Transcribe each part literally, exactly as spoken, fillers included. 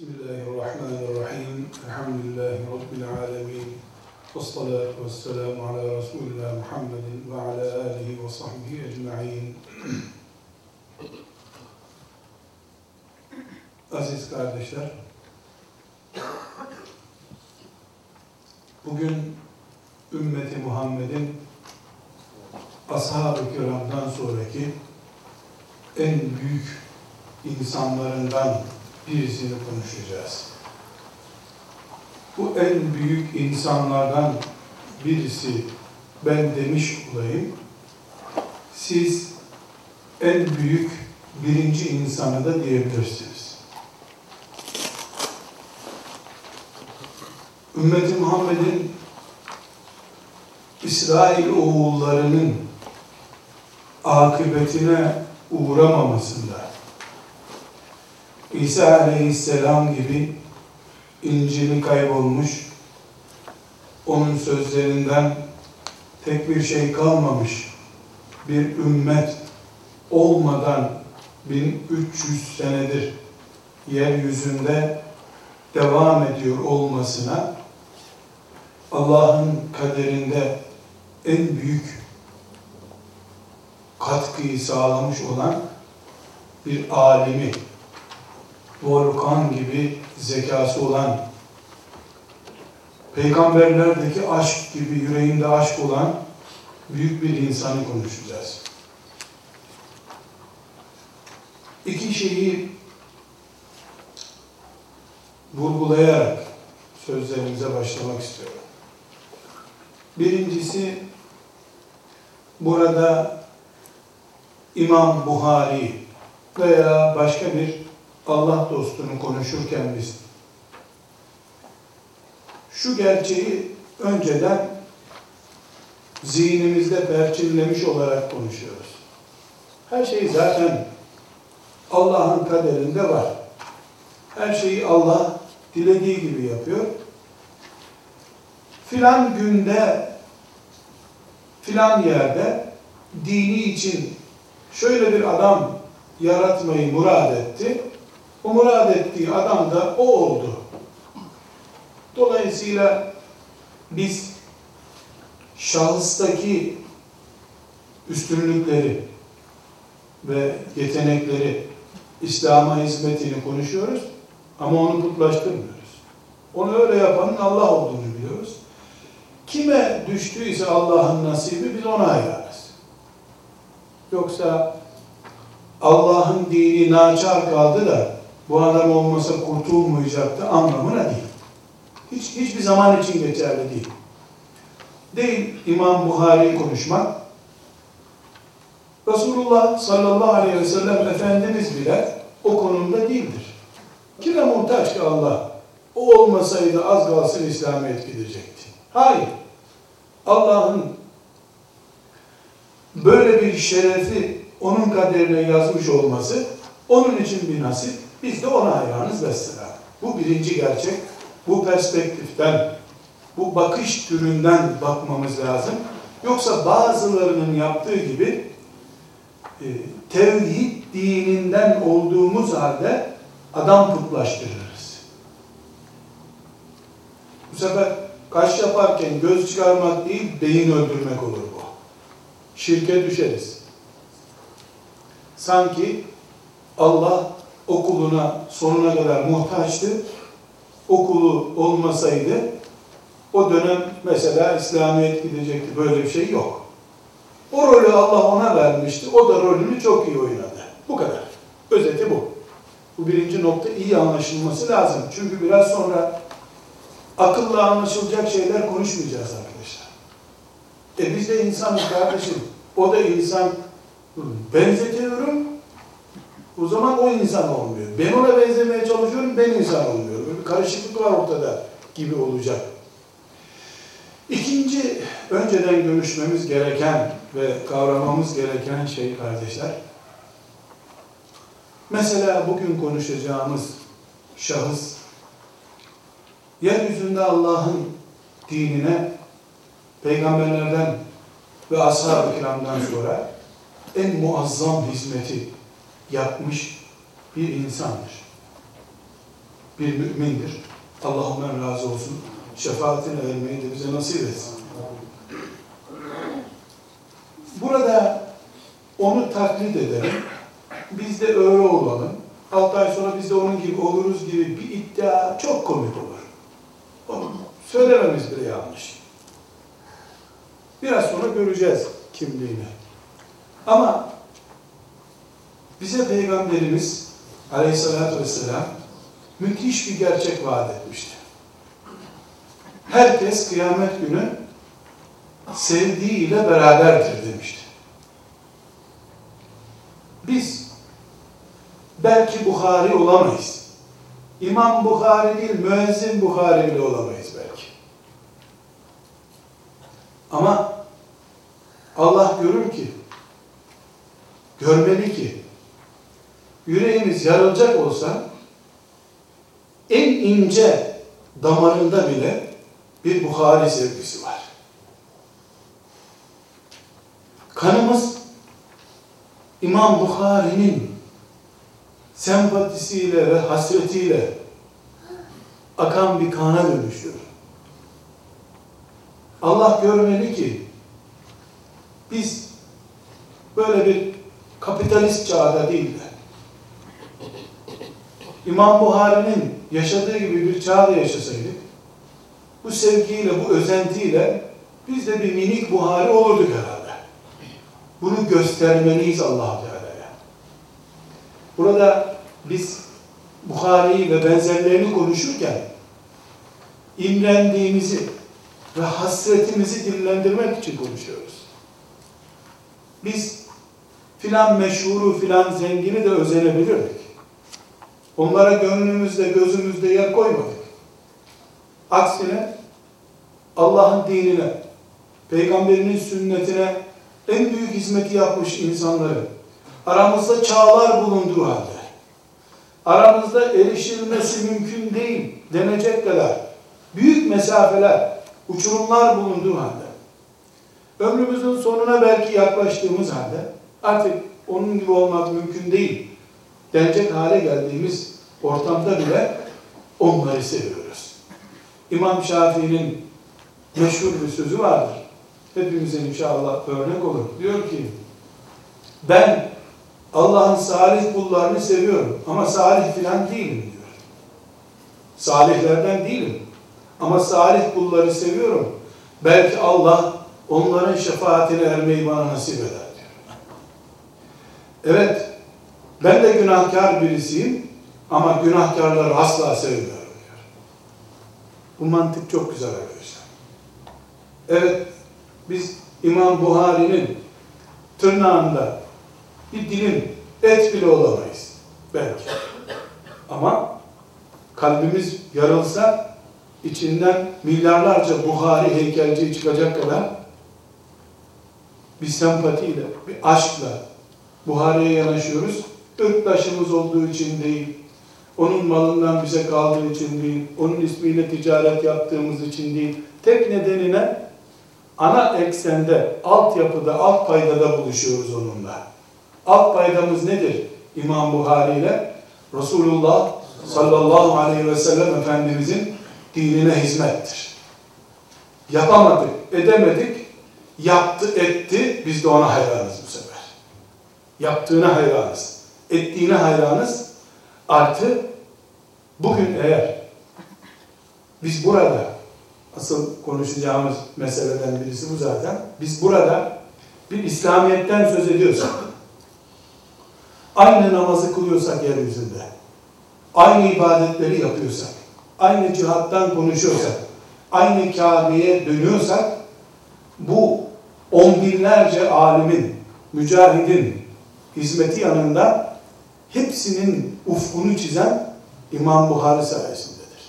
Bismillahirrahmanirrahim. Elhamdülillahi Rabbil alemin. Vessalatu vesselamu ala Resulillah Muhammedin ve ala alihi ve sahbihi ecma'in. Aziz kardeşler, bugün ümmeti Muhammed'in ashab-ı kiramdan sonraki en büyük insanlarından birisini konuşacağız. Bu en büyük insanlardan birisi ben demiş olayım. Siz en büyük birinci insanı da diyebilirsiniz. Ümmet-i Muhammed'in İsrail oğullarının akıbetine uğramamasında İsa aleyhisselam gibi İncil'i kaybolmuş, onun sözlerinden tek bir şey kalmamış bir ümmet olmadan bin üç yüz senedir yeryüzünde devam ediyor olmasına Allah'ın kaderinde en büyük katkıyı sağlamış olan bir alimi, volkan gibi zekası olan, peygamberlerdeki aşk gibi yüreğinde aşk olan büyük bir insanı konuşacağız. İki şeyi vurgulayarak sözlerimize başlamak istiyorum. Birincisi, burada İmam Buhari veya başka bir Allah dostunu konuşurken biz şu gerçeği önceden zihnimizde perçinlemiş olarak konuşuyoruz. Her şey zaten Allah'ın kaderinde var. Her şeyi Allah dilediği gibi yapıyor. Filan günde, filan yerde dini için şöyle bir adam yaratmayı murad etti. O murad ettiği adam da o oldu. Dolayısıyla biz şahıstaki üstünlükleri ve yetenekleri, İslam'a hizmetini konuşuyoruz ama onu kutlaştırmıyoruz. Onu öyle yapanın Allah olduğunu biliyoruz. Kime düştüyse Allah'ın nasibi biz ona hayranız. Yoksa Allah'ın dini naçar kaldı da bu adam olmasa kurtulmayacaktı anlamına değil. Hiç, hiçbir zaman için geçerli değil. Değil İmam Buhari'yi konuşmak. Resulullah sallallahu aleyhi ve sellem Efendimiz bile o konumda değildir. Kime muhtaç ki Allah? O olmasaydı az kalsın İslamiyet gidecekti. Hayır. Allah'ın böyle bir şerefi onun kaderine yazmış olması onun için bir nasip. Biz de ona hayranız mesela. Bu birinci gerçek. Bu perspektiften, bu bakış türünden bakmamız lazım. Yoksa bazılarının yaptığı gibi e, tevhid dininden olduğumuz halde adam putlaştırırız. Bu sefer kaş yaparken göz çıkarmak değil, beyin öldürmek olur bu. Şirke düşeriz. Sanki Allah o kuluna sonuna kadar muhtaçtı. O kulu olmasaydı o dönem mesela İslamiyet gidecekti. Böyle bir şey yok. O rolü Allah ona vermişti. O da rolünü çok iyi oynadı. Bu kadar. Özeti bu. Bu birinci nokta iyi anlaşılması lazım. Çünkü biraz sonra akılla anlaşılacak şeyler konuşmayacağız arkadaşlar. E biz de insanız kardeşim. O da insan. Benzetiyorum. O zaman o insan olmuyor. Ben ona benzemeye çalışıyorum, ben insan olmuyorum. Böyle bir karışıklık var ortada gibi olacak. İkinci, önceden görüşmemiz gereken ve kavramamız gereken şey kardeşler. Mesela bugün konuşacağımız şahıs, yeryüzünde Allah'ın dinine, peygamberlerden ve ashab-ı kiramdan sonra en muazzam hizmeti yapmış bir insandır. bir mümindir. Allah ondan razı olsun. Şefaatine ermeyi de bize nasip etsin. Burada onu taklit edelim. Biz de öyle olalım. Altı ay sonra biz de onun gibi oluruz gibi bir iddia çok komik olur. Onu söylememiz bile yanlış. Biraz sonra göreceğiz kimliğini. Ama bize Peygamberimiz Aleyhisselatü Vesselam müthiş bir gerçek vaat etmişti. Herkes kıyamet günü sevdiğiyle beraberdir demişti. Biz belki Buhari olamayız. İmam Buhari değil, müezzin Buhari bile olamayız belki. Ama Allah görür ki, görmeli ki, yüreğimiz yarılacak olsa en ince damarında bile bir Buhari sevgisi var. Kanımız İmam Buhari'nin sempatisiyle ve hasretiyle akan bir kana dönüşüyor. Allah görmeli ki biz böyle bir kapitalist çağda değil de İmam Buhari'nin yaşadığı gibi bir çağda yaşasaydık, bu sevgiyle, bu özentiyle biz de bir minik Buhari olurduk herhalde. Bunu göstermeliyiz Allah-u Teala'ya. Burada biz Buhari'yi ve benzerlerini konuşurken imrendiğimizi ve hasretimizi dinlendirmek için konuşuyoruz. Biz filan meşhuru, filan zengini de özenebilirdik. Onlara gönlümüzde, gözümüzde yer koymadık. Aksine Allah'ın dinine, Peygamberinin sünnetine en büyük hizmeti yapmış insanları, aramızda çağlar bulunduğu halde, aramızda erişilmesi mümkün değil denecek kadar büyük mesafeler, uçurumlar bulunduğu halde, ömrümüzün sonuna belki yaklaştığımız halde, artık onun gibi olmak mümkün değil denecek hale geldiğimiz ortamda bile onları seviyoruz. İmam Şafii'nin meşhur bir sözü vardır. Hepimize inşallah örnek olur. Diyor ki, ben Allah'ın salih kullarını seviyorum ama salih filan değilim diyor. Salihlerden değilim ama salih kulları seviyorum. Belki Allah onların şefaatine ermeyi bana nasip eder diyor. Evet, ben de günahkar birisiyim ama günahkarları asla sevmiyorum diyor. Bu mantık çok güzel arkadaşlar. Evet, biz İmam Buhari'nin tırnağında bir dilim et bile olamayız belki. Ama kalbimiz yarılsa içinden milyarlarca Buhari heykelciği çıkacak kadar bir sempatiyle, bir aşkla Buhari'ye yanaşıyoruz. Irktaşımız olduğu için değil, onun malından bize kaldığı için değil, onun ismiyle ticaret yaptığımız için değil. Tek nedenine ana eksende, altyapıda, alt paydada buluşuyoruz onunla. Alt paydamız nedir? İmam Buhari ile Resulullah sallallahu aleyhi ve sellem Efendimizin dinine hizmettir. Yapamadık, edemedik, yaptı, etti, biz de ona hayranız bu sefer. Yaptığına hayranız, ettiğine hayranız. Artı bugün eğer biz burada, asıl konuşacağımız meseleden birisi bu zaten, biz burada bir İslamiyet'ten söz ediyorsak, aynı namazı kılıyorsak yeryüzünde, aynı ibadetleri yapıyorsak, aynı cihattan konuşuyorsak, aynı Kabe'ye dönüyorsak, bu on binlerce alimin, mücahidin hizmeti yanında hepsinin ufkunu çizen İmam Buhari sayesindedir.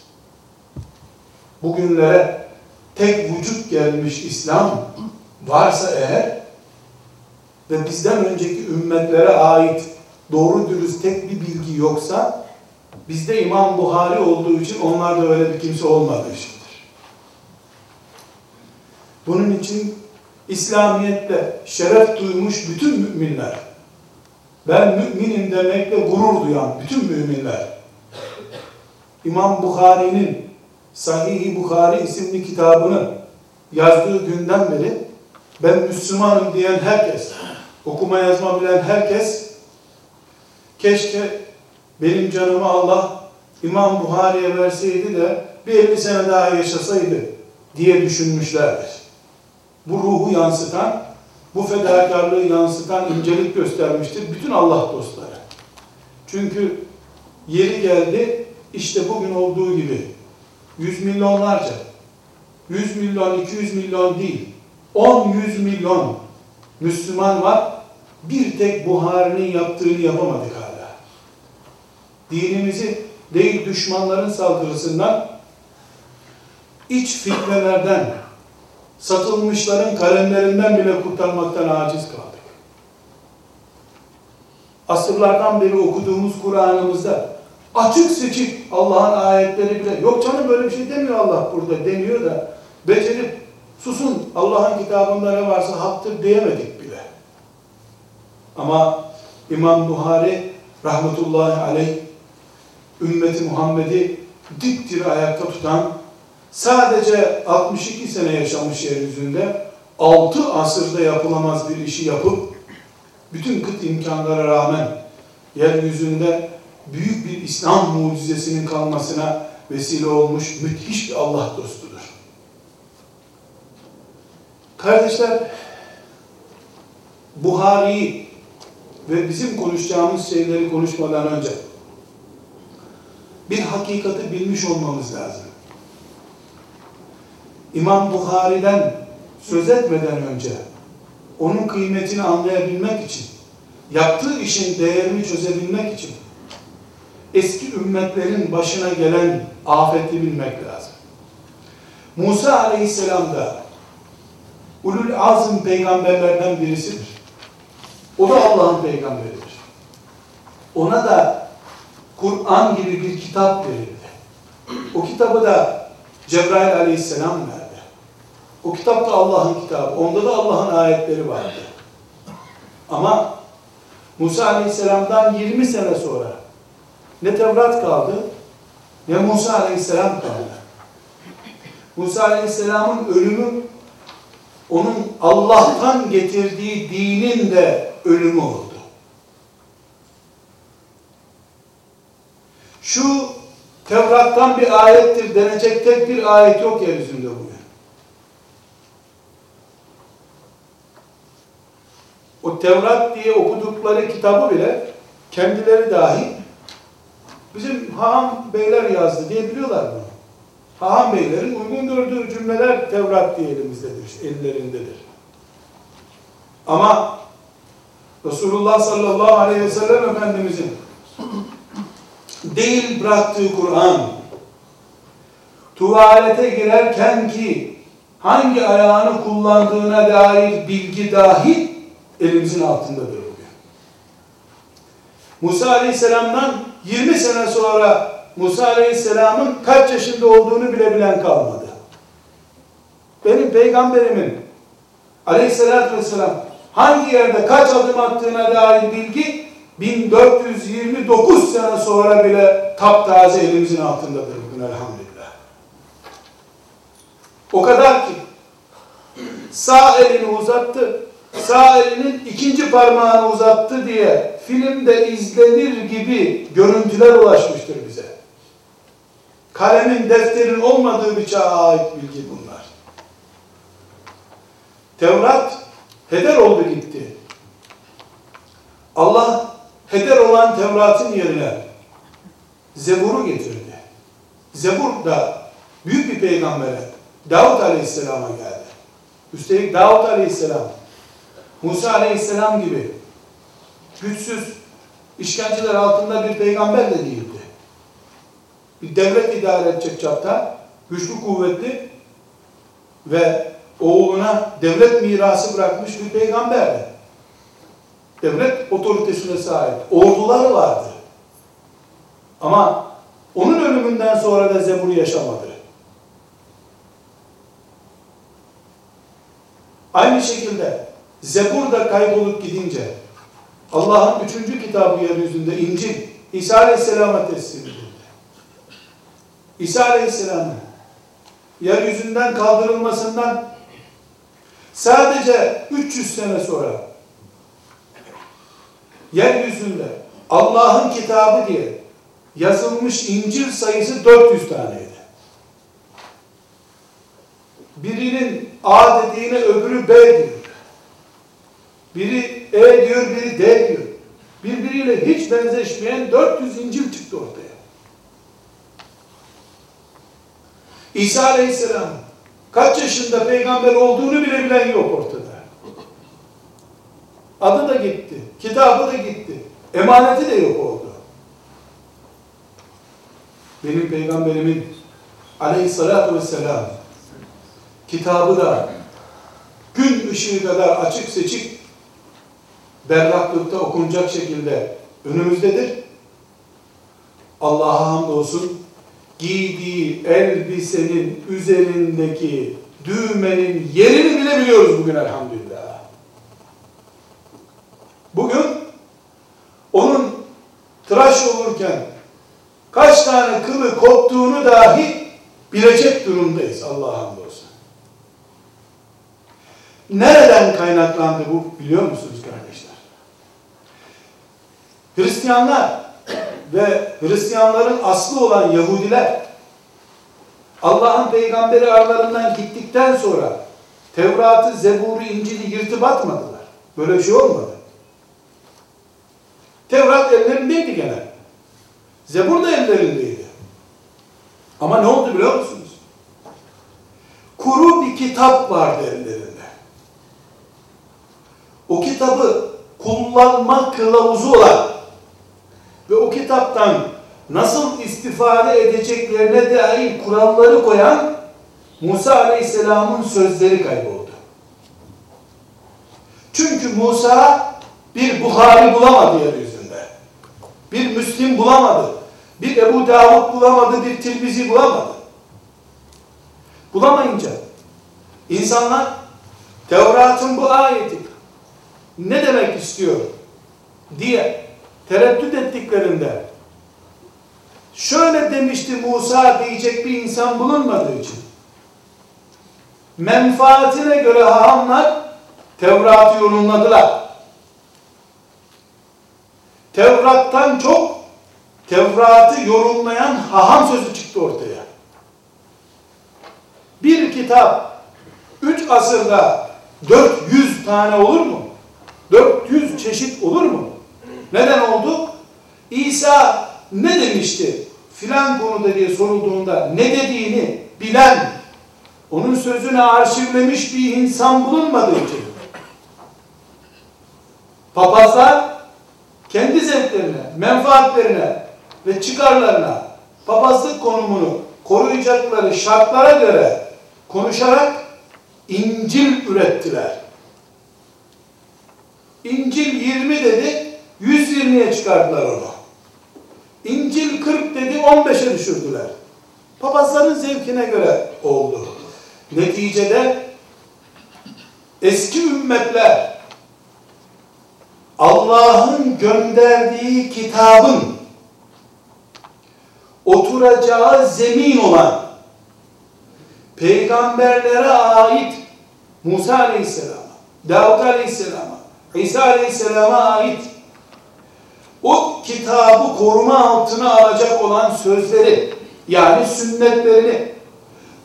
Bugünlere tek vücut gelmiş İslam varsa eğer ve bizden önceki ümmetlere ait doğru dürüst tek bir bilgi yoksa, bizde İmam Buhari olduğu için onlar da öyle bir kimse olmadığı içindir. Bunun için İslamiyet'te şeref duymuş bütün müminler, ben müminim demekle gurur duyan bütün müminler, İmam Buhari'nin Sahih-i Bukhari isimli kitabını yazdığı günden beri ben Müslümanım diyen herkes, okuma yazma bilen herkes, keşke benim canımı Allah İmam Buhari'ye verseydi de bir elli sene daha yaşasaydı diye düşünmüşlerdir. Bu ruhu yansıtan, bu fedakarlığı yansıtan incelik göstermiştir bütün Allah dostları. Çünkü yeri geldi, işte bugün olduğu gibi yüz milyonlarca, yüz milyon, iki yüz milyon değil, on yüz milyon Müslüman var. Bir tek Buhari'nin yaptığını yapamadık hala. Dinimizi değil düşmanların saldırısından, iç fitnelerden, satılmışların kalemlerinden bile kurtarmaktan aciz kaldık. Asırlardan beri okuduğumuz Kur'an'ımızda açık seçik Allah'ın ayetleri bile, yok canım böyle bir şey demiyor Allah burada deniyor da, becerip susun Allah'ın kitabında ne varsa haktır diyemedik bile. Ama İmam Buhari rahmetullahi aleyh, ümmeti Muhammed'i dipdiri ayakta tutan, sadece altmış iki sene yaşamış yeryüzünde, altı asırda yapılamaz bir işi yapıp, bütün kıt imkanlara rağmen yeryüzünde büyük bir İslam mucizesinin kalmasına vesile olmuş müthiş bir Allah dostudur. Kardeşler, Buhari'yi ve bizim konuşacağımız şeyleri konuşmadan önce bir hakikati bilmiş olmamız lazım. İmam Buhari'den söz etmeden önce onun kıymetini anlayabilmek için, yaptığı işin değerini çözebilmek için eski ümmetlerin başına gelen afeti bilmek lazım. Musa aleyhisselam da ulul azm peygamberlerden birisidir. O da Allah'ın peygamberidir. Ona da Kur'an gibi bir kitap verildi. O kitabı da Cebrail aleyhisselam verdi. O kitap da Allah'ın kitabı. Onda da Allah'ın ayetleri vardı. Ama Musa aleyhisselamdan yirmi sene sonra ne Tevrat kaldı, ne Musa aleyhisselam kaldı. Musa aleyhisselamın ölümü, onun Allah'tan getirdiği dinin de ölümü oldu. Şu Tevrat'tan bir ayettir denecek tek bir ayet yok yeryüzünde bugün. O Tevrat diye okudukları kitabı bile kendileri dahi bizim haham beyler yazdı diyebiliyorlar bunu. Haham beylerin uygun gördüğü cümleler Tevrat diye elimizdedir, ellerindedir. Ama Resulullah sallallahu aleyhi ve sellem Efendimizin değil bıraktığı Kur'an, tuvalete girerken ki hangi ayağını kullandığına dair bilgi dahi elimizin altındadır bugün. Musa aleyhisselamdan yirmi sene sonra Musa aleyhisselamın kaç yaşında olduğunu bile bilen kalmadı. Benim peygamberimin aleyhisselatü vesselam hangi yerde kaç adım attığına dair bilgi bin dört yüz yirmi dokuz sene sonra bile taptaze elimizin altındadır bugün elhamdülillah. O kadar ki sağ elini uzattı, sağ elinin ikinci parmağını uzattı diye filmde izlenir gibi görüntüler ulaşmıştır bize. Kalemin, defterin olmadığı bir çağa ait bilgi bunlar. Tevrat heder oldu gitti. Allah heder olan Tevrat'ın yerine Zebur'u getirdi. Zebur da büyük bir peygambere, Davut Aleyhisselam'a geldi. Üstelik Davut Aleyhisselam Musa Aleyhisselam gibi güçsüz, işkenceler altında bir peygamber de değildi. Bir devlet idare edecek çapta, güçlü, kuvvetli ve oğluna devlet mirası bırakmış bir peygamberdi. Devlet otoritesine sahip, orduları vardı. Ama onun ölümünden sonra da Zebur yaşamadı. Aynı şekilde Zebur da kaybolup gidince Allah'ın üçüncü kitabı yeryüzünde İncil, İsa Aleyhisselam'a teslim edildi. İsa Aleyhisselam'ın yeryüzünden kaldırılmasından sadece üç yüz sene sonra yeryüzünde Allah'ın kitabı diye yazılmış İncil sayısı dört yüz taneydi. Birinin A dediğine öbürü B diyor. Biri E diyor, biri D diyor. Birbiriyle hiç benzeşmeyen dört yüz İncil çıktı ortaya. İsa Aleyhisselam kaç yaşında peygamber olduğunu bile bilen yok ortada. Adı da gitti, kitabı da gitti, emaneti de yok oldu. Benim peygamberimin aleyhissalatü vesselam kitabı da gün ışığı kadar açık seçik berraklıkta okunacak şekilde önümüzdedir. Allah'a hamdolsun, giydiği elbisenin üzerindeki düğmenin yerini bile biliyoruz bugün elhamdülillah. Bugün onun tıraş olurken kaç tane kılı koptuğunu dahi bilecek durumdayız, Allah'a hamdolsun. Nereden kaynaklandı bu biliyor musunuz kardeşler? Hristiyanlar ve Hristiyanların aslı olan Yahudiler Allah'ın peygamberi aralarından gittikten sonra Tevrat'ı, Zebur'u, İncil'i yırtıp atmadılar. Böyle bir şey olmadı. Tevrat ellerindeydi gene. Zebur da ellerindeydi. Ama ne oldu biliyor musunuz? Kuru bir kitap vardı ellerinde. O kitabı kullanma kılavuzu olan ve o kitaptan nasıl istifade edeceklerine dair kuralları koyan Musa Aleyhisselam'ın sözleri kayboldu. Çünkü Musa bir Buhari bulamadı yeryüzünde. Bir Müslim bulamadı. Bir Ebu Davud bulamadı. Bir Tirmizi bulamadı. Bulamayınca insanlar Tevrat'ın bu ayeti ne demek istiyor diye tereddüt ettiklerinde şöyle demişti Musa diyecek bir insan bulunmadığı için menfaatine göre hahamlar Tevrat'ı yorumladılar. Tevrat'tan çok Tevrat'ı yorumlayan haham sözü çıktı ortaya. Bir kitap üç asırda dört yüz tane olur mu? dört yüz çeşit olur mu? Neden oldu? İsa ne demişti filan konuda diye sorulduğunda ne dediğini bilen, onun sözünü arşivlemiş bir insan bulunmadığı için papazlar kendi zevklerine, menfaatlerine ve çıkarlarına papazlık konumunu koruyacakları şartlara göre konuşarak İncil ürettiler. İncil yirmi dedi, yüz yirmiye çıkardılar onu. İncil kırk dedi, on beşe düşürdüler. Papazların zevkine göre oldu. Neticede eski ümmetler Allah'ın gönderdiği kitabın oturacağı zemin olan peygamberlere ait Musa Aleyhisselam'a, Davut Aleyhisselam'a, İsa Aleyhisselam'a ait o kitabı koruma altına alacak olan sözleri, yani sünnetlerini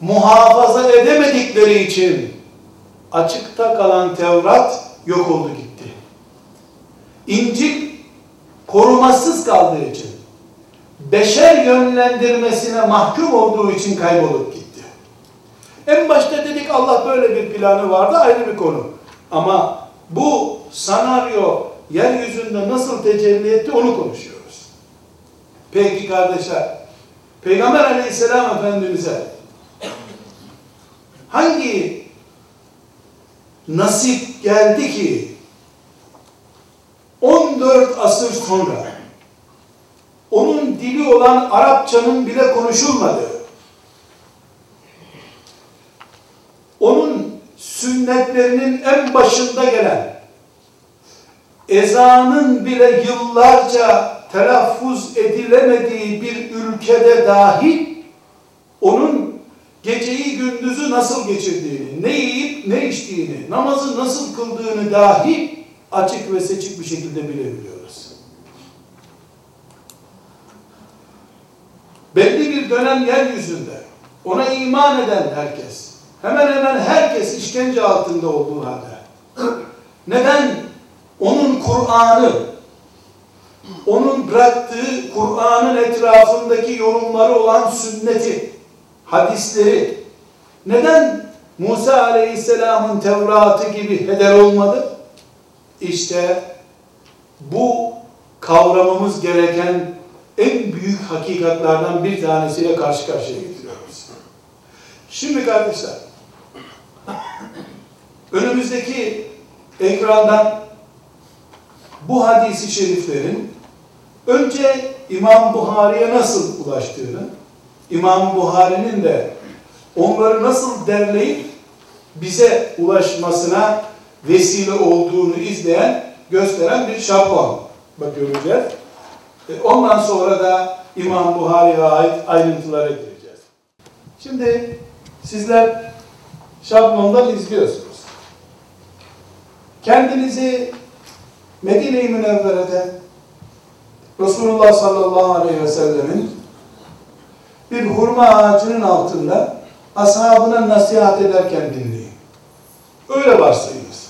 muhafaza edemedikleri için açıkta kalan Tevrat yok oldu gitti. İncil korumasız kaldığı için, beşer yönlendirmesine mahkum olduğu için kaybolup gitti. En başta dedik Allah böyle bir planı vardı, ayrı bir konu. Ama bu sanaryo yeryüzünde nasıl tecelli etti onu konuşuyoruz. Peki kardeşler, Peygamber Aleyhisselam Efendimiz'e hangi nasip geldi ki on dört asır sonra onun dili olan Arapçanın bile konuşulmadığı, onun sünnetlerinin en başında gelen ezanın bile yıllarca telaffuz edilemediği bir ülkede dahi geceyi gündüzü nasıl geçirdiğini, ne yiyip ne içtiğini, namazı nasıl kıldığını dahi açık ve seçik bir şekilde bilebiliyoruz. Belli bir dönem yeryüzünde ona iman eden herkes, hemen hemen herkes işkence altında olduğu halde, neden onun Kur'an'ı, onun bıraktığı Kur'an'ın etrafındaki yorumları olan sünneti, hadisleri, neden Musa Aleyhisselam'ın Tevrat'ı gibi heder olmadı? İşte bu kavramamız gereken en büyük hakikatlerden bir tanesiyle karşı karşıya getiriyoruz. Şimdi kardeşler, önümüzdeki ekrandan bu hadis-i şeriflerin önce İmam Buhari'ye nasıl ulaştığını, İmam Buhari'nin de onları nasıl derleyip bize ulaşmasına vesile olduğunu izleyen, gösteren bir şablon bakıyoruz. Ondan sonra da İmam Buhari'ye ait ayrıntılara gireceğiz. Şimdi sizler şablondan izliyorsunuz. Kendinizi Medine-i Münevvere'de Resulullah sallallahu aleyhi ve sellemin bir hurma ağacının altında ashabına nasihat ederken dinleyin. Öyle varsayınız.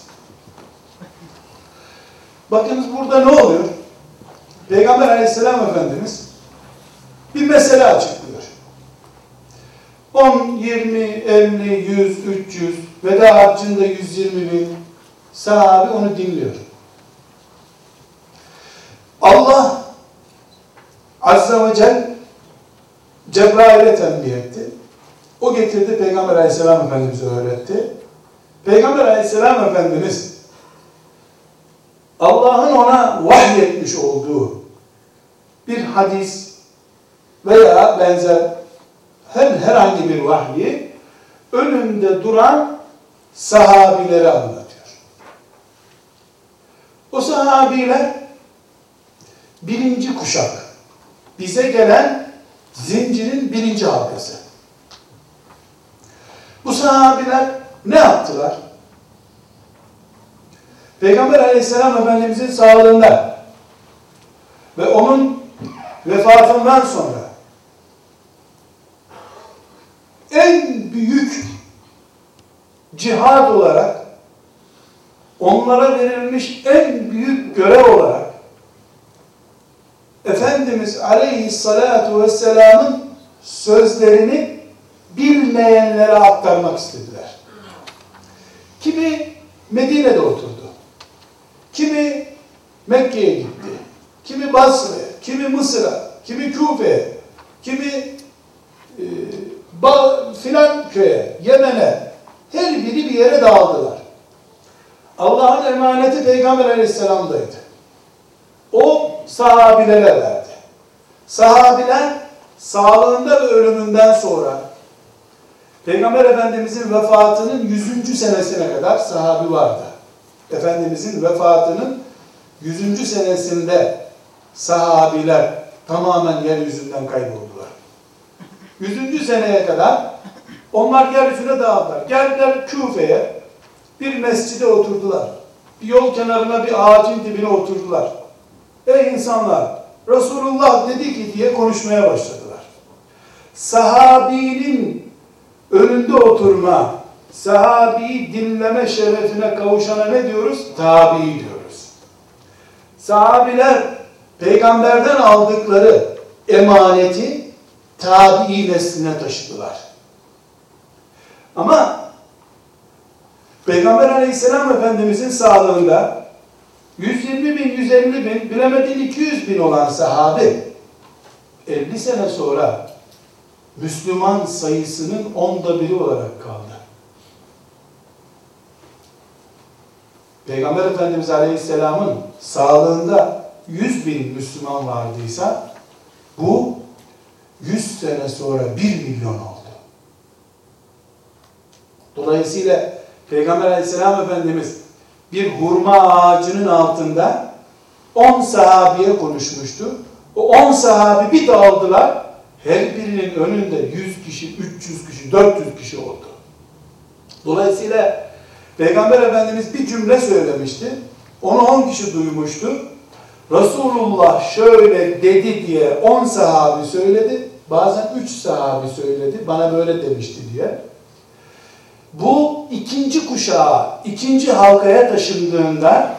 Bakınız burada ne oluyor? Peygamber aleyhisselam efendimiz bir mesele açıklıyor. on, yirmi, elli, yüz, üç yüz, veda harcında yüz yirmi bin sahabe onu dinliyor. Allah Azza ve Celle Cebrail'e tembih etti. O getirdi, Peygamber Aleyhisselam Efendimiz'e öğretti. Peygamber Aleyhisselam Efendimiz Allah'ın ona vahyetmiş olduğu bir hadis veya benzer her, herhangi bir vahyi önünde duran sahabileri anlatıyor. O sahabiler birinci kuşak. Bize gelen zincirin birinci halkası. Bu sahabiler ne yaptılar? Peygamber aleyhisselam Efendimizin sağlığında ve onun vefatından sonra en büyük cihad olarak, onlara verilmiş en büyük görev olarak Efendimiz aleyhissalatu vesselamın sözlerini bilmeyenlere aktarmak istediler. Kimi Medine'de oturdu, kimi Mekke'ye gitti, kimi Basra'ya, kimi Mısır'a, kimi Küfe'ye, kimi e, ba, filan köye, Yemen'e, her biri bir yere dağıldılar. Allah'ın emaneti Peygamber aleyhisselamdaydı. O sahabilere verdi. Sahabiler sağlığında ve ölümünden sonra Peygamber Efendimizin vefatının yüzüncü senesine kadar sahabi vardı. Efendimizin vefatının yüzüncü senesinde sahabiler tamamen yeryüzünden kayboldular. yüzüncü seneye kadar onlar yeryüzüne dağıldılar. Geldiler Küfe'ye, bir mescide oturdular. Bir yol kenarına, bir ağacın dibine oturdular. Ey insanlar, Resulullah dedi ki diye konuşmaya başladılar. Sahabinin önünde oturma, sahabiyi dinleme şerefine kavuşana ne diyoruz? Tabi diyoruz. Sahabiler peygamberden aldıkları emaneti tabi nesline taşıdılar. Ama Peygamber Aleyhisselam Efendimizin sağlığında yüz yirmi bin, yüz elli bin, bilemedin iki yüz bin olan sahabi elli sene sonra Müslüman sayısının onda biri olarak kaldı. Peygamber Efendimiz Aleyhisselam'ın sağlığında yüz bin Müslüman vardıysa bu yüz sene sonra bir milyon oldu. Dolayısıyla Peygamber Aleyhisselam Efendimiz bir hurma ağacının altında on sahabiye konuşmuştu. O on sahabi bir dağıldılar. her birinin önünde yüz kişi, üç yüz kişi, dört yüz kişi oldu. Dolayısıyla Peygamber Efendimiz bir cümle söylemişti. Onu on kişi duymuştu. Resulullah şöyle dedi diye on sahabi söyledi. Bazen üç sahabi söyledi. Bana böyle demişti diye. Bu ikinci kuşağa, ikinci halkaya taşındığında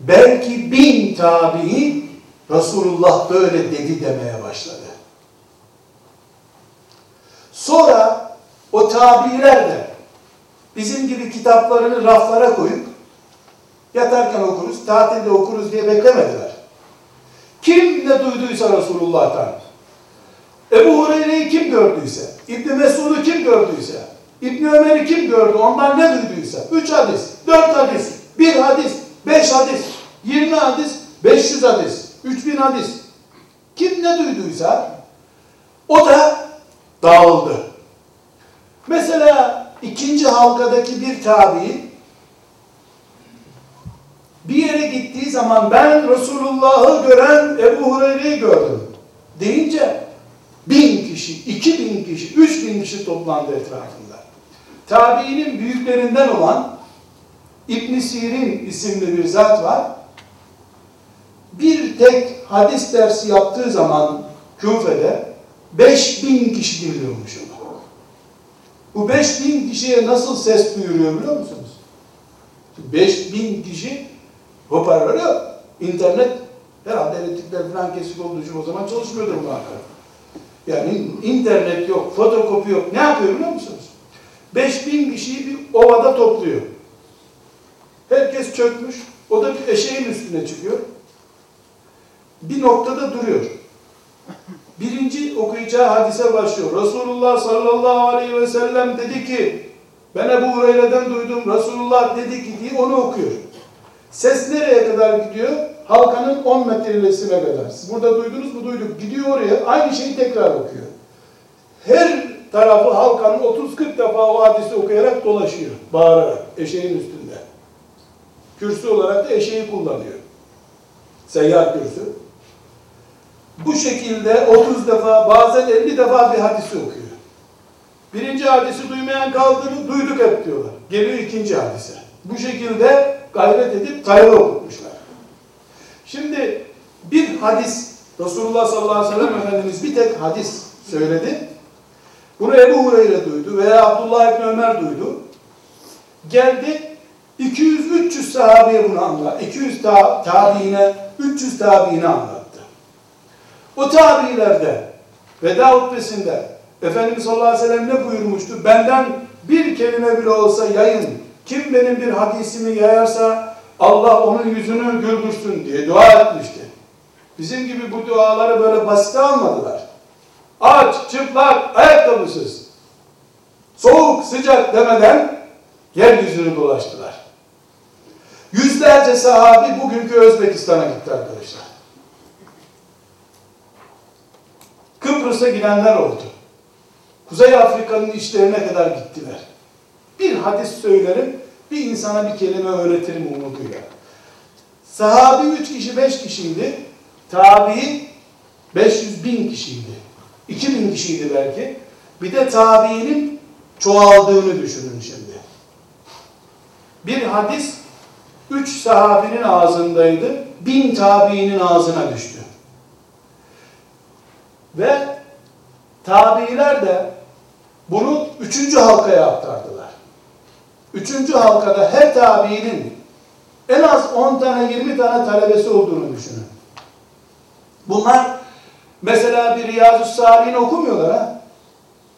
belki bin tabi'i Resulullah böyle dedi demeye başladı. Sonra o tabiler de bizim gibi kitaplarını raflara koyup yatarken okuruz, tatilde okuruz diye beklemediler. Kim ne duyduysa Resulullah'tan, Ebu Hureyre'yi kim gördüyse, İbn Mesud'u kim gördüyse, İbn Ömer'i kim gördü, ondan ne duyduysa, üç hadis, dört hadis, bir hadis, beş hadis, yirmi hadis, beş yüz hadis, üç bin hadis, kim ne duyduysa o da dağıldı. Mesela ikinci halkadaki bir tabi bir yere gittiği zaman ben Resulullah'ı gören Ebu Hureyre'yi gördüm deyince bin kişi, iki bin kişi, üç bin kişi toplandı etrafında. Tabiinin büyüklerinden olan İbn Sirin isimli bir zat var. Bir tek hadis dersi yaptığı zaman Küfe'de beş bin kişi dinliyormuş onu. Bu beş bin kişiye nasıl ses duyuruyor biliyor musunuz? Beş bin kişi hoparlörü yok. İnternet herhalde elektrikler falan kesik olduğu için o zaman çalışmıyordur bu arkadaşlar. Yani internet yok, fotokopi yok. Ne yapıyor biliyor musunuz? Beş bin kişiyi bir ovada topluyor. Herkes çökmüş. O da bir eşeğin üstüne çıkıyor. Bir noktada duruyor. Birinci okuyacağı hadise başlıyor. Resulullah sallallahu aleyhi ve sellem dedi ki, ben Ebu Hureyre'den duydum, Resulullah dedi ki diye onu okuyor. Ses nereye kadar gidiyor? Halkanın on metrelesine kadar. Siz burada duydunuz mu? Duyduk. Gidiyor oraya, aynı şeyi tekrar okuyor. Her tarafı halkanın otuz kırk defa o hadisi okuyarak dolaşıyor. Bağırarak, eşeğin üstünde. Kürsü olarak da eşeği kullanıyor. Seyyar kürsü. Bu şekilde otuz defa, bazen elli defa bir hadisi okuyor. Birinci hadisi duymayan kaldığını duyduk hep diyorlar. Geliyor ikinci hadise. Bu şekilde gayret edip tayla okutmuşlar. Şimdi bir hadis, Resulullah sallallahu aleyhi ve sellem Efendimiz bir tek hadis söyledi. Bunu Ebu Hureyre duydu veya Abdullah ibn Ömer duydu. Geldi iki yüz üç yüz sahabeye bunu anlattı. iki yüz tabiine, üç yüz tabiine anlattı. O tabiilerde veda hutbesinde Efendimiz sallallahu aleyhi ve sellem ne buyurmuştu? Benden bir kelime bile olsa yayın. Kim benim bir hadisimi yayarsa Allah onun yüzünü güldürsün diye dua etmişti. Bizim gibi bu duaları böyle basite almadılar. Aç, çıplak, ayakkabısız, soğuk, sıcak demeden yeryüzünü dolaştılar. Yüzlerce sahabi bugünkü Özbekistan'a gitti arkadaşlar. Kıbrıs'a gidenler oldu. Kuzey Afrika'nın içlerine kadar gittiler. Bir hadis söylerim, bir insana bir kelime öğretirim umuduyla. Sahabi üç kişi, beş kişiydi. Tabi beş yüz bin kişiydi. iki bin kişiydi belki. Bir de tabiinin çoğaldığını düşünün şimdi. Bir hadis üç sahabinin ağzındaydı. bin tabiinin ağzına düştü. Ve tabiiler de bunu üçüncü halkaya aktardılar. Üçüncü halkada her tabiinin en az on tane, yirmi tane talebesi olduğunu düşünün. Bunlar mesela bir Riyazu's-Salihin okumuyorlar ha.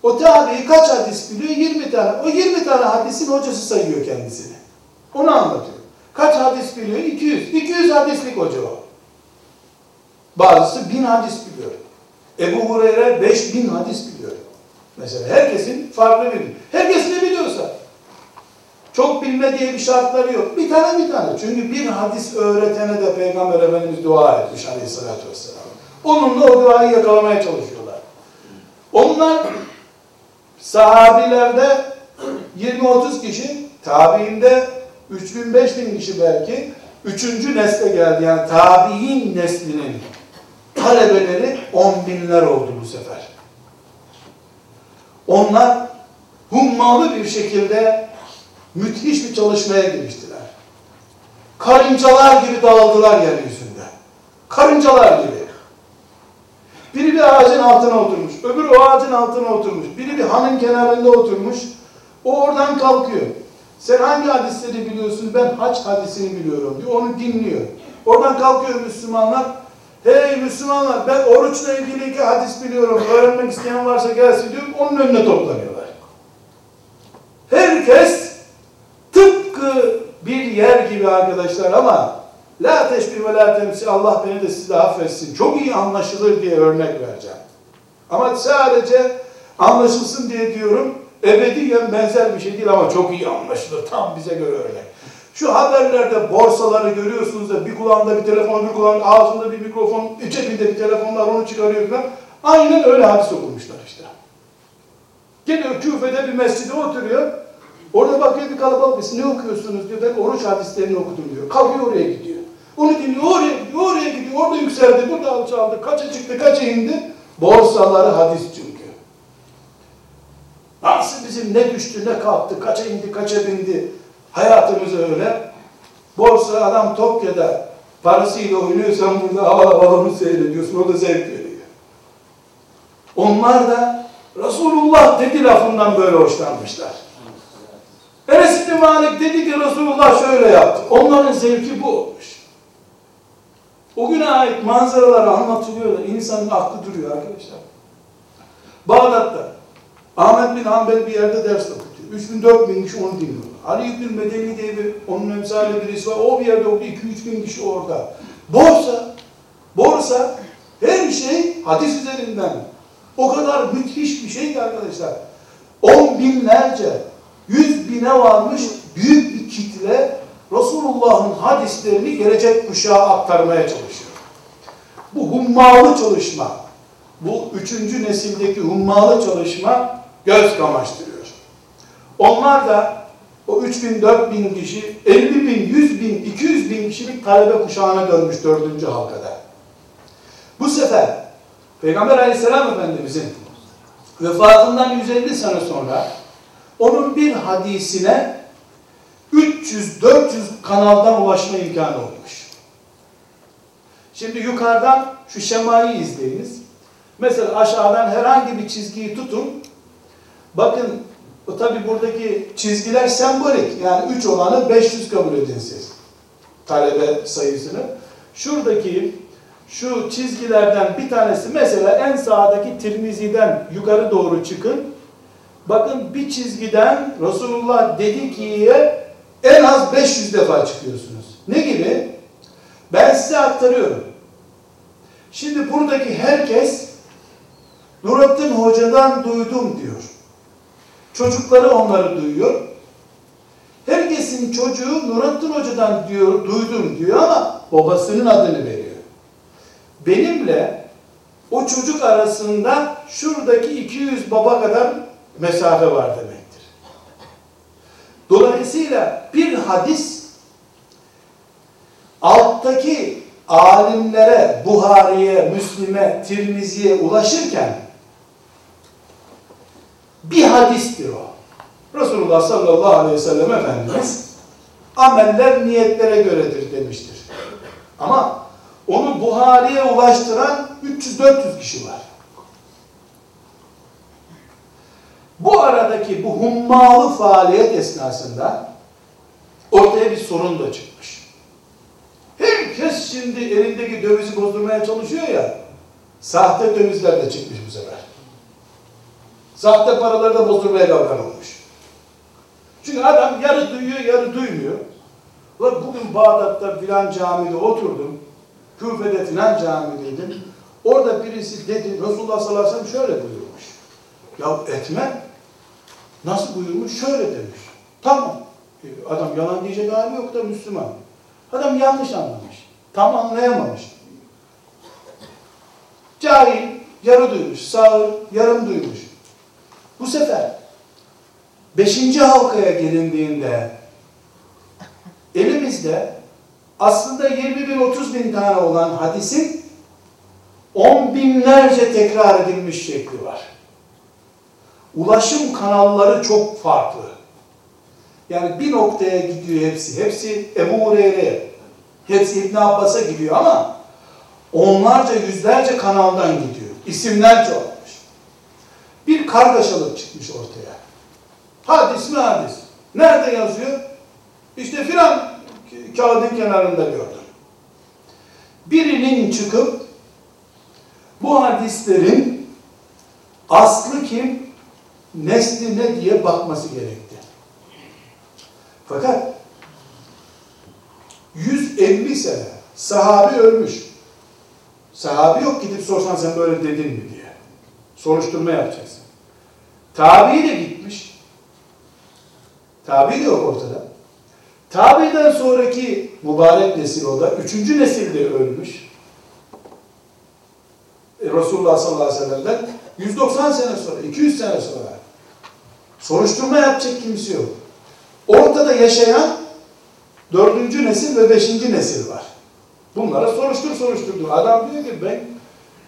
O tabi kaç hadis biliyor? yirmi tane. O yirmi tane hadisin hocası sayıyor kendisini. Onu anlatıyor. Kaç hadis biliyor? iki yüz. iki yüz hadislik hoca o. Bazısı bin hadis biliyor. Ebu Hureyre beş bin hadis biliyor. Mesela herkesin farklı bir. Herkes ne biliyorsa. Çok bilme diye bir şartları yok. Bir tane bir tane. Çünkü bir hadis öğretene de Peygamber Efendimiz dua etmiş aleyhissalatü vesselam. Onunla o duayı yakalamaya çalışıyorlar. Onlar sahabilerde yirmi otuz kişi, tabiinde üç bin beş bin kişi belki üçüncü nesle geldi. Yani tabiin neslinin talebeleri on binler oldu bu sefer. Onlar hummalı bir şekilde müthiş bir çalışmaya giriştiler. Karıncalar gibi dağıldılar yeryüzünde. Karıncalar gibi. Biri bir ağacın altına oturmuş, öbürü o ağacın altına oturmuş, biri bir hanın kenarında oturmuş, o oradan kalkıyor. Sen hangi hadisleri biliyorsun? Ben haç hadisini biliyorum diyor, onu dinliyor. Oradan kalkıyor Müslümanlar. Hey Müslümanlar, ben oruçla ilgili iki hadis biliyorum, öğrenmek isteyen varsa gelsin diyor, onun önüne toplanıyorlar. Herkes tıpkı bir yer gibi arkadaşlar ama la teşbih ve la temsil, Allah beni de sizi de affetsin. Çok iyi anlaşılır diye örnek vereceğim. Ama sadece anlaşılsın diye diyorum, ebediyen benzer bir şey değil ama çok iyi anlaşılır, tam bize göre örnek. Şu haberlerde borsaları görüyorsunuz da bir kulağında bir telefon, bir kulağında ağzında bir mikrofon, cebinde bir telefonlar onu çıkarıyor falan. Aynen öyle hadis okumuşlar işte. Geliyor Küfe'de bir mescide oturuyor. Orada bakıyor bir kalabalık birisi. Ne okuyorsunuz diyor. Ben oruç hadislerini okudum diyor. Kalkıyor oraya gidiyor. Onu dinliyor oraya gidiyor, oraya gidiyor. Orada yükseldi, burada alçaldı. Kaça çıktı, kaça indi. Borsaları hadis çünkü. Nasıl bizim ne düştü, ne kalktı, kaça indi, kaça bindi. Hayatımız öyle. Borsa adam Tokyo'da parasıyla oynuyor, sen burada havalı balonu seyrediyorsun, o da zevk veriyor. Onlar da Resulullah dedi lafından böyle hoşlanmışlar. Enes bin Malik dedi ki Resulullah şöyle yaptı. Onların zevki bu olmuş. O güne ait manzaralar anlatılıyor da insanın aklı duruyor arkadaşlar. Bağdat'ta Ahmed bin Hanbel bir yerde ders okutuyor. Üç bin, dört bin kişi onu dinliyor. Ali bin al-Madini diye bir, onun emsali birisi var. O bir yerde okudu. İki, üç bin kişi orada. Borsa, borsa her şey hadis üzerinden. O kadar müthiş bir şey ki arkadaşlar. On binlerce, yüz bine varmış büyük bir kitle Resulullah'ın hadislerini gelecek kuşağa aktarmaya çalışıyor. Bu hummalı çalışma, bu üçüncü nesildeki hummalı çalışma göz kamaştırıyor. Onlar da o üç bin, dört bin kişi, elli bin, yüz bin, iki yüz bin kişilik talebe kuşağına dönmüş dördüncü halkada. Bu sefer Peygamber Aleyhisselam Efendimizin vefatından yüz elli sene sonra onun bir hadisine üç yüz dört yüz kanaldan ulaşma imkanı olmuş. Şimdi yukarıdan şu şemayı izleyiniz. Mesela aşağıdan herhangi bir çizgiyi tutun. Bakın tabi buradaki çizgiler sembolik. Yani üç olanı beş yüz kabul edin siz. Talebe sayısını. Şuradaki şu çizgilerden bir tanesi mesela en sağdaki Tirmizi'den yukarı doğru çıkın. Bakın bir çizgiden Resulullah dedi ki'ye en az beş yüz defa çıkıyorsunuz. Ne gibi? Ben size aktarıyorum. Şimdi buradaki herkes Nureddin Hoca'dan duydum diyor. Çocukları onları duyuyor. Herkesin çocuğu Nureddin Hoca'dan diyor, duydum diyor ama babasının adını veriyor. Benimle o çocuk arasında şuradaki iki yüz baba kadar mesafe var demektir. Dolayısıyla bir hadis alttaki alimlere, Buhari'ye, Müslim'e, Tirmizi'ye ulaşırken bir hadistir o. Resulullah sallallahu aleyhi ve sellem Efendimiz ameller niyetlere göredir demiştir. Ama onu Buhari'ye ulaştıran üç yüz dört yüz kişi var. Bu aradaki bu hummalı faaliyet esnasında ortaya bir sorun da çıkmış. Herkes şimdi elindeki dövizi bozdurmaya çalışıyor ya, sahte dövizler de çıkmış bu sefer. Sahte paraları da bozdurmaya kalkan olmuş. Çünkü adam yarı duyuyor, yarı duymuyor. Ulan bugün Bağdat'ta filan camide oturdum, Küfe'de filan camideydim. Orada birisi dedi, Resulullah sallallahu aleyhi ve sellem şöyle buyurmuş. Ya etme. Nasıl buyurmuş? Şöyle demiş. Tamam. Adam yalan diyecek hali yok da Müslüman. Adam yanlış anlamış. Tam anlayamamış. Cahil, yarı duymuş. Sağır, yarım duymuş. Bu sefer beşinci halkaya gelindiğinde elimizde aslında yirmi bin otuz bin tane olan hadisin on binlerce tekrar edilmiş şekli var. ulaşım kanalları çok farklı. Yani bir noktaya gidiyor hepsi. Hepsi Ebu Hureyre'ye, hepsi İbn Abbas'a gidiyor ama onlarca, yüzlerce kanaldan gidiyor. İsimler çoğalmış. Bir kargaşalık çıkmış ortaya. Hadis mi hadis? Nerede yazıyor? İşte filan kağıdın kenarında gördüm. Birinin çıkıp bu hadislerin aslı kim, nesli ne diye bakması gerekti. Fakat yüz elli sene sahabi ölmüş. Sahabi yok, gidip sorsan sen böyle dedin mi diye. Soruşturma yapacaksın. Tabi de gitmiş. Tabi de yok ortada. Tabi'den sonraki mübarek nesil o da. Üçüncü nesilde ölmüş. E, Resulullah sallallahu aleyhi ve sellem'den yüz doksan sene sonra, iki yüz sene sonra. Soruşturma yapacak kimse yok. Ortada yaşayan dördüncü nesil ve beşinci nesil var. Bunlara soruştur soruşturdu. Adam diyor ki ben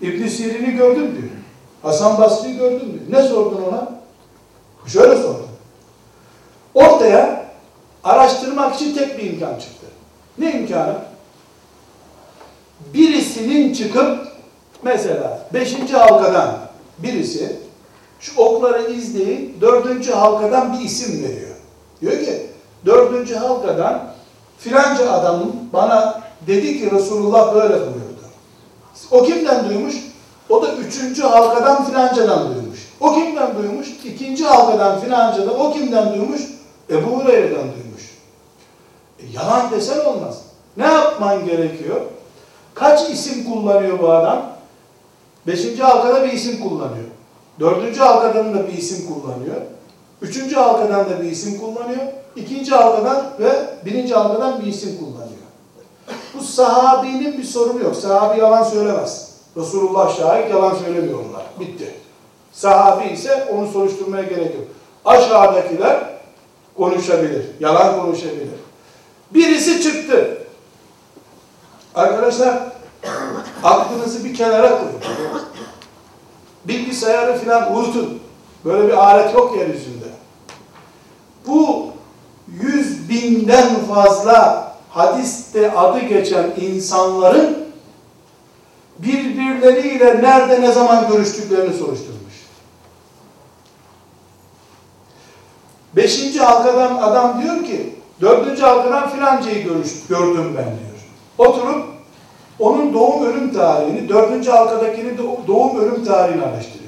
İbn Sirin'i gördüm diyor. Hasan Basri'yi gördüm diyor. Ne sordun ona? Şöyle sordum. Ortaya araştırmak için tek bir imkan çıktı. Ne imkanı? Birisinin çıkıp mesela beşinci halkadan birisi şu okları izleyip dördüncü halkadan bir isim veriyor. Diyor ki dördüncü halkadan filanca adam bana dedi ki Resulullah böyle buyurdu. O kimden duymuş? O da üçüncü halkadan filancadan duymuş. O kimden duymuş? İkinci halkadan filancadan. O kimden duymuş? Ebu Hureyre'den duymuş. E, yalan desen olmaz. Ne yapman gerekiyor? Kaç isim kullanıyor bu adam? Beşinci halkada bir isim kullanıyor. Dördüncü halkadan da bir isim kullanıyor. Üçüncü halkadan da bir isim kullanıyor. İkinci halkadan ve birinci halkadan bir isim kullanıyor. Bu sahabinin bir sorunu yok. Sahabi yalan söylemez. Resulullah şahit, yalan söylemiyor onlar. Bitti. Sahabi ise onu soruşturmaya gerek yok. Aşağıdakiler konuşabilir, yalan konuşabilir. Birisi çıktı. Arkadaşlar, aklınızı bir kenara koyun. Bilgisayarı filan unutun. Böyle bir alet yok yeryüzünde. Bu yüz binden fazla hadiste adı geçen insanların birbirleriyle nerede ne zaman görüştüklerini soruşturmuş. Beşinci halkadan adam diyor ki, dördüncü halkadan filancayı görüş, gördüm ben diyor. Oturup onun doğum ölüm tarihini, dördüncü halkadakini doğum ölüm tarihini araştırıyor.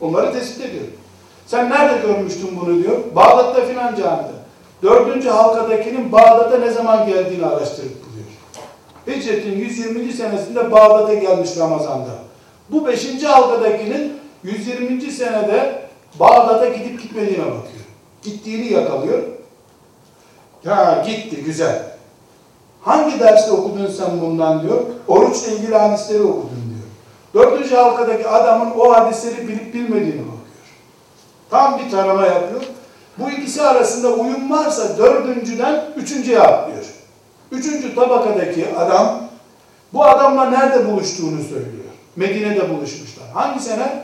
Onları tespit ediyor. Sen nerede görmüştün bunu diyor. Bağdat'ta filanca anda. Dördüncü halkadakinin Bağdat'a ne zaman geldiğini araştırıp buluyor. Hicret'in yüz yirminci senesinde Bağdat'a gelmiş Ramazan'da. Bu beşinci halkadakinin yüz yirminci senede Bağdat'a gidip gitmediğine bakıyor. Gittiğini yakalıyor. Ha gitti, güzel. Hangi derste okudun sen bundan diyor. Oruçla ilgili hadisleri okudun diyor. Dördüncü halkadaki adamın o hadisleri bilip bilmediğini bakıyor. Tam bir tarama yapıyor. Bu ikisi arasında uyum varsa dördüncüden üçüncüye atlıyor. Üçüncü tabakadaki adam bu adamla nerede buluştuğunu söylüyor. Medine'de buluşmuşlar. Hangi sene?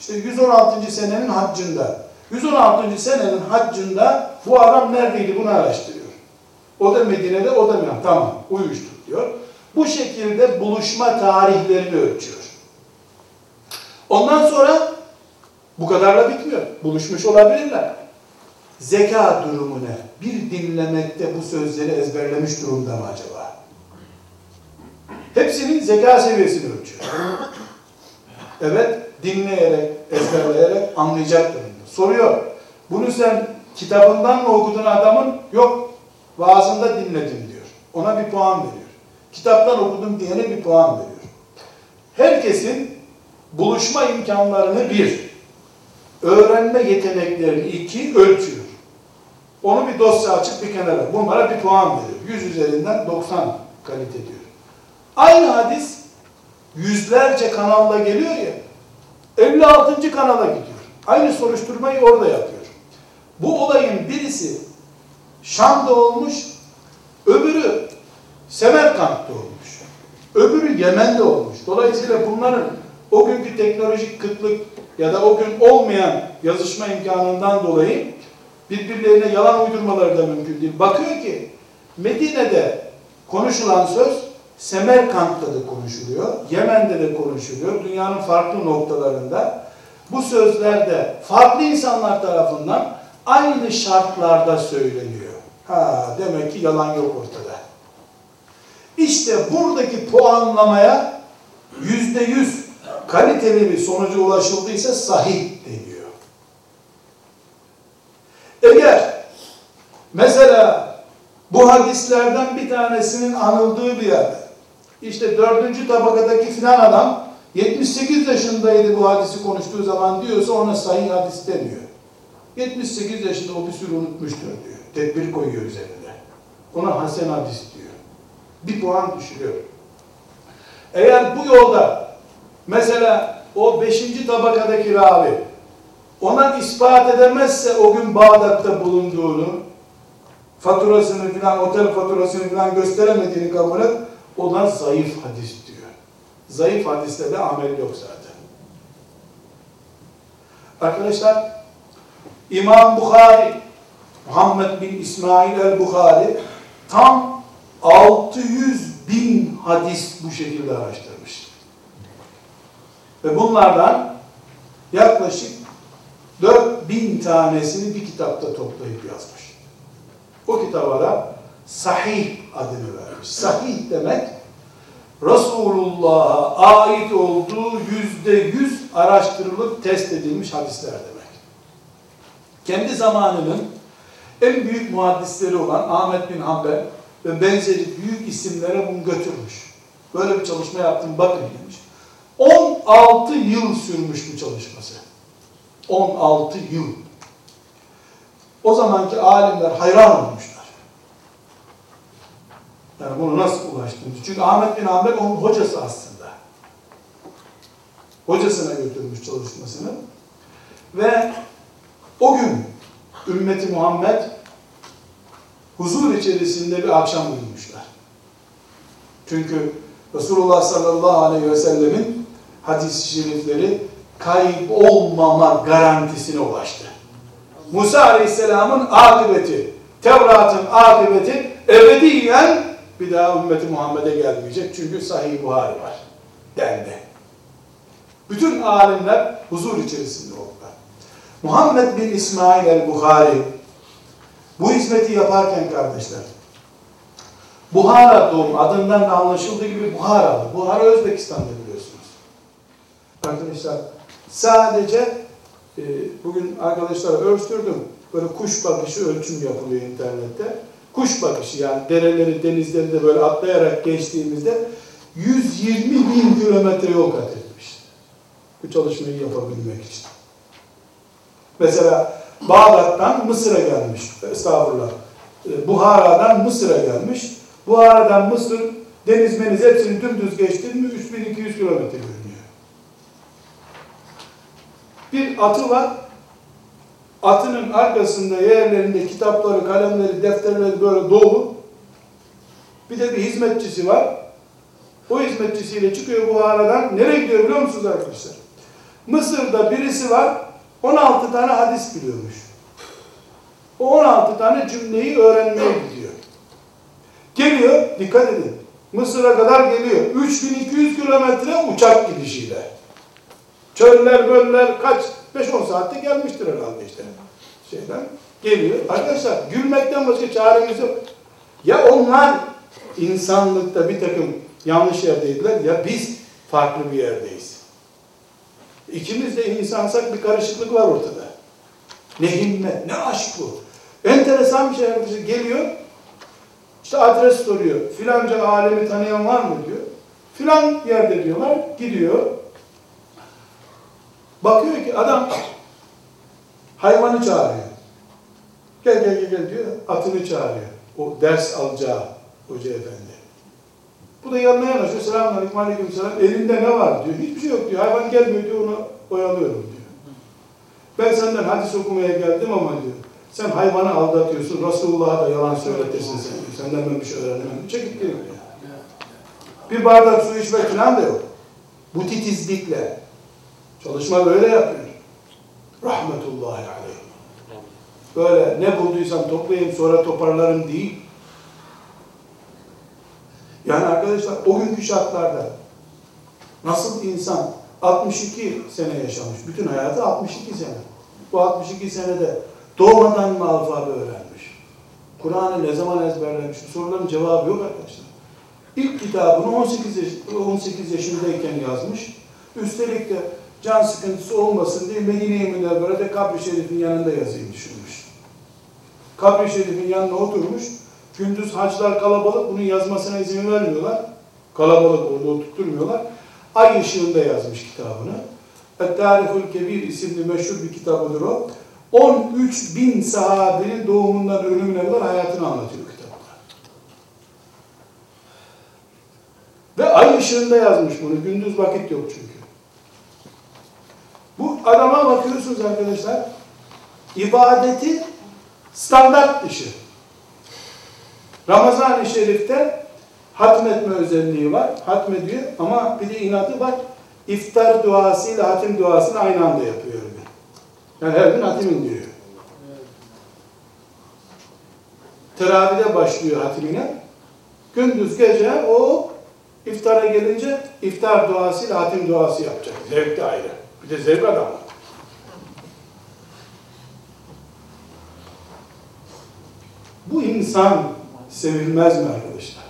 İşte yüz on altıncı senenin haccında. yüz on altıncı senenin haccında bu adam neredeydi bunu araştırıyor. O da Medine'de, o da Medine'de. Tamam, uyuştuk diyor. Bu şekilde buluşma tarihlerini ölçüyor. Ondan sonra bu kadarla bitmiyor. Buluşmuş olabilirler. Zeka durumuna bir dinlemekte bu sözleri ezberlemiş durumda mı acaba? Hepsinin zeka seviyesini ölçüyor. Evet, dinleyerek, ezberleyerek anlayacak durumda. Soruyor. Bunu sen kitabından mı okudun adamın? Yok. Vaazında dinledim diyor. Ona bir puan veriyor. Kitaptan okudum diyene bir puan veriyor. Herkesin buluşma imkanlarını bir, öğrenme yeteneklerini iki, ölçüyor. Onu bir dosya açıp bir kenara. Bunlara bir puan veriyor. yüz üzerinden doksan kalite diyor. Aynı hadis yüzlerce kanalla geliyor ya. elli altıncı kanala gidiyor. Aynı soruşturmayı orada yapıyor. Bu olayın birisi Şam'da olmuş, öbürü Semerkant'ta olmuş, öbürü Yemen'de olmuş. Dolayısıyla bunların o günkü teknolojik kıtlık ya da o gün olmayan yazışma imkanından dolayı birbirlerine yalan uydurmaları da mümkün değil. Bakıyor ki Medine'de konuşulan söz Semerkant'ta da konuşuluyor, Yemen'de de konuşuluyor, dünyanın farklı noktalarında. Bu sözler de farklı insanlar tarafından aynı şartlarda söyleniyor. Ha, demek ki yalan yok ortada. İşte buradaki puanlamaya yüzde yüz kaliteli bir sonuca ulaşıldıysa sahih deniyor. Eğer mesela bu hadislerden bir tanesinin anıldığı bir yerde, işte dördüncü tabakadaki filan adam yetmiş sekiz yaşındaydı bu hadisi konuştuğu zaman diyorsa ona sahih hadis deniyor. yetmiş sekiz yaşında o bir sürü unutmuştur diyor. Tedbir koyuyor üzerinde. Ona hasen hadis diyor. Bir puan düşürüyor. Eğer bu yolda mesela o beşinci tabakadaki ravi ona ispat edemezse o gün Bağdat'ta bulunduğunu, faturasını filan, otel faturasını filan gösteremediğini kabul et, ona zayıf hadis diyor. Zayıf hadiste de amel yok zaten. Arkadaşlar, İmam Buhari, Muhammed bin İsmail el-Buhari tam altı yüz bin hadis bu şekilde araştırmış. Ve bunlardan yaklaşık dört bin tanesini bir kitapta toplayıp yazmış. O kitaba da sahih adını vermiş. Sahih demek Resulullah'a ait olduğu yüzde yüz araştırılıp test edilmiş hadisler demek. Kendi zamanının en büyük muhaddisleri olan Ahmed bin Hanbal ve benzeri büyük isimlere bunu götürmüş. Böyle bir çalışma yaptım, bakın demiş. on altı yıl sürmüş bu çalışması. on altı yıl. O zamanki alimler hayran olmuşlar. Yani bunu nasıl ulaştınız? Çünkü Ahmed bin Hanbal onun hocası aslında. Hocasına götürmüş çalışmasını. Ve o gün ümmeti Muhammed huzur içerisinde bir akşam uyumuşlar. Çünkü Resulullah sallallahu aleyhi ve sellemin hadis-i şerifleri kaybolmama garantisine ulaştı. Musa aleyhisselamın akıbeti, Tevrat'ın akıbeti ebediyen bir daha ümmeti Muhammed'e gelmeyecek. Çünkü Sahih Buhari var dendi. Bütün alimler huzur içerisinde oldu. Muhammed bin İsmail el-Buhari bu hizmeti yaparken kardeşler, Buhara doğum, adından da anlaşıldığı gibi Buharalı. Buhara Özbekistan'da biliyorsunuz. Arkadaşlar sadece e, bugün arkadaşlara ölçtürdüm. Böyle kuş bakışı ölçüm yapılıyor internette. Kuş bakışı, yani dereleri, denizleri de böyle atlayarak geçtiğimizde yüz yirmi bin kilometre yol kat edilmiş. Bu çalışmayı yapabilmek için. Mesela Bağdat'tan Mısır'a gelmiş, estağfurullah, Buhara'dan Mısır'a gelmiş, Buhara'dan Mısır, deniz meniz hepsini dümdüz geçti mi üç bin iki yüz kilometre görünüyor. Bir atı var, atının arkasında yerlerinde kitapları, kalemleri, defterleri böyle dolu, bir de bir hizmetçisi var, o hizmetçisiyle çıkıyor Buhara'dan, nereye gidiyor biliyor musunuz arkadaşlar? Mısır'da birisi var, on altı tane hadis biliyormuş. O on altı tane cümleyi öğrenmeye gidiyor. Geliyor, dikkat edin. Mısır'a kadar geliyor. üç bin iki yüz kilometre uçak gidişiyle. Çöller, böller, kaç? beş on saatte gelmiştir herhalde işte. Şeyden geliyor. Arkadaşlar gülmekten başka çaremiz yok. Ya onlar insanlıkta bir takım yanlış yerdeydiler ya biz farklı bir yerdeyiz. İkimiz de insansak bir karışıklık var ortada. Ne himmet, ne aşk bu. Enteresan bir şey geliyor, işte adres soruyor. Filanca alemi tanıyan var mı diyor. Filan yerde diyorlar, gidiyor. Bakıyor ki adam hayvanı çağırıyor. Gel gel gel diyor, atını çağırıyor. O ders alacağı hoca efendi. Bu da yanına yanaşıyor. Selamünaleyküm, aleykümselam. Elinde ne var diyor. Hiçbir şey yok diyor. Hayvan gelmiyor diyor. Onu oyalıyorum diyor. Ben senden hadis okumaya geldim ama diyor. Sen hayvanı aldatıyorsun. Resulullah'a da yalan söyletirsin sen diyor. Senden ben bir şey öğrenemem. Çekip geliyor diyor. Bir bardak su içmek falan da yok. Bu titizlikle. Çalışma böyle yapıyor. rahmetullahi aleyh. Böyle ne bulduysam toplayayım sonra toparlarım değil. Yani arkadaşlar o günkü şartlarda nasıl insan altmış iki sene yaşamış, bütün hayatı altmış iki sene. Bu altmış iki senede doğmadan mı alfabe öğrenmiş? Kur'an'ı ne zaman ezberlemiş? Bu soruların cevabı yok arkadaşlar. İlk kitabını on sekiz, yaş, on sekiz yaşındayken yazmış. Üstelik de can sıkıntısı olmasın diye Medine-i Münevvere'de kabri şerifin yanında yazıyı düşünmüş. Kabri şerifin yanına oturmuş. Gündüz hacılar kalabalık, bunun yazmasına izin vermiyorlar. Kalabalık orada oturtturmuyorlar. Ay ışığında yazmış kitabını. Et-Tarihul-Kebir isimli meşhur bir kitabıdır o. on üç bin sahabenin doğumundan ölümüne kadar hayatını anlatıyor kitaplar. Ve ay ışığında yazmış bunu. Gündüz vakit yok çünkü. Bu adama bakıyorsunuz arkadaşlar. İbadeti standart dışı. Ramazan-ı Şerif'te hatmetme özelliği var. Hatmediyor ama bir de inadı var. İftar duasıyla hatim duasını aynı anda yapıyor. Yani her gün hatim indiriyor. Teravide başlıyor hatimine. Gündüz gece o iftara gelince iftar duasıyla hatim duası yapacak. Zevk de ayrı. Bir de zevk adamı. Bu insan sevilmez mi arkadaşlar?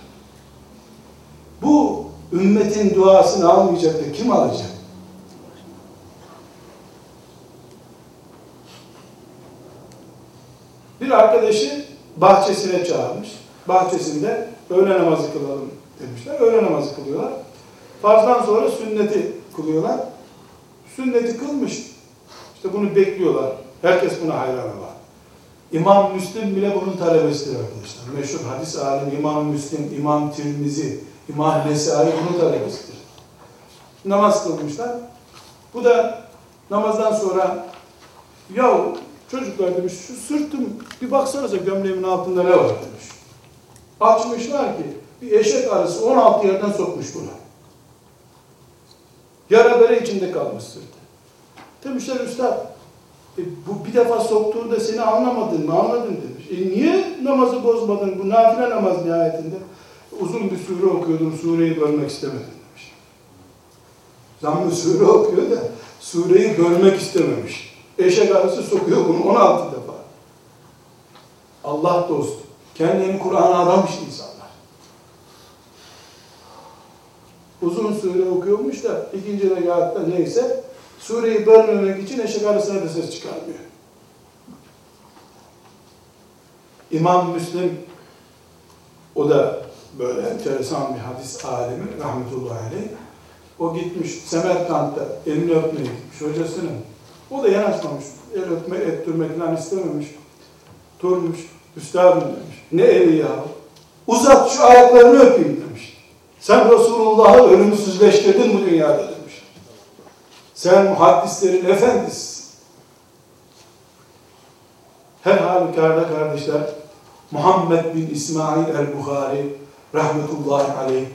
Bu ümmetin duasını almayacak da kim alacak? Bir arkadaşı bahçesine çağırmış. Bahçesinde öğle namazı kılalım demişler. Öğle namazı kılıyorlar. Farzdan sonra sünneti kılıyorlar. Sünneti kılmış. İşte bunu bekliyorlar. Herkes buna hayran var. İmam Müslim bile bunun talebesidir arkadaşlar. Meşhur hadis alimi İmam Müslim, İmam Tirmizi, İmam Nesai bunun talebesidir. Namaz kılmışlar. Bu da namazdan sonra yahu çocuklar demiş, şu sırtım, bir baksanıza gömleğimin altında ne var demiş. Açmışlar ki, bir eşek arısı on altı yerden sokmuş buna. Yara bere içinde kalmış sırtı. Demişler, üstad, e, bu bir defa soktuğunda seni anlamadın mı, anladın demiş. E niye namazı bozmadın, bu nafile namaz nihayetinde? Uzun bir sure okuyordum, sureyi bölmek istemedim demiş. Zammı sure okuyor da, sureyi bölmek istememiş. Eşek arası sokuyor bunu on altı defa. Allah dostu. Kendini Kur'an'a adamış insanlar. Uzun sure okuyormuş da ikinci rekatta neyse sureyi bölmemek için eşek arasına da ses çıkarmıyor. İmam Müslim o da böyle enteresan bir hadis alimi rahmetullahi aleyh. O gitmiş Semerkant'ta elini öpmeye gitmiş hocasının. O da yanaşmamış, el öpme, ettirmekten istememiş. Durmuş, üstadım demiş. Ne eli ya? Uzat şu ayaklarını öpeyim demiş. Sen Resulullah'ı ölümsüzleştirdin bu dünyada demiş. Sen muhaddislerin efendisisin. Her halükarda kardeşler, Muhammad bin İsmail al-Buhari rahmetullahi aleyh,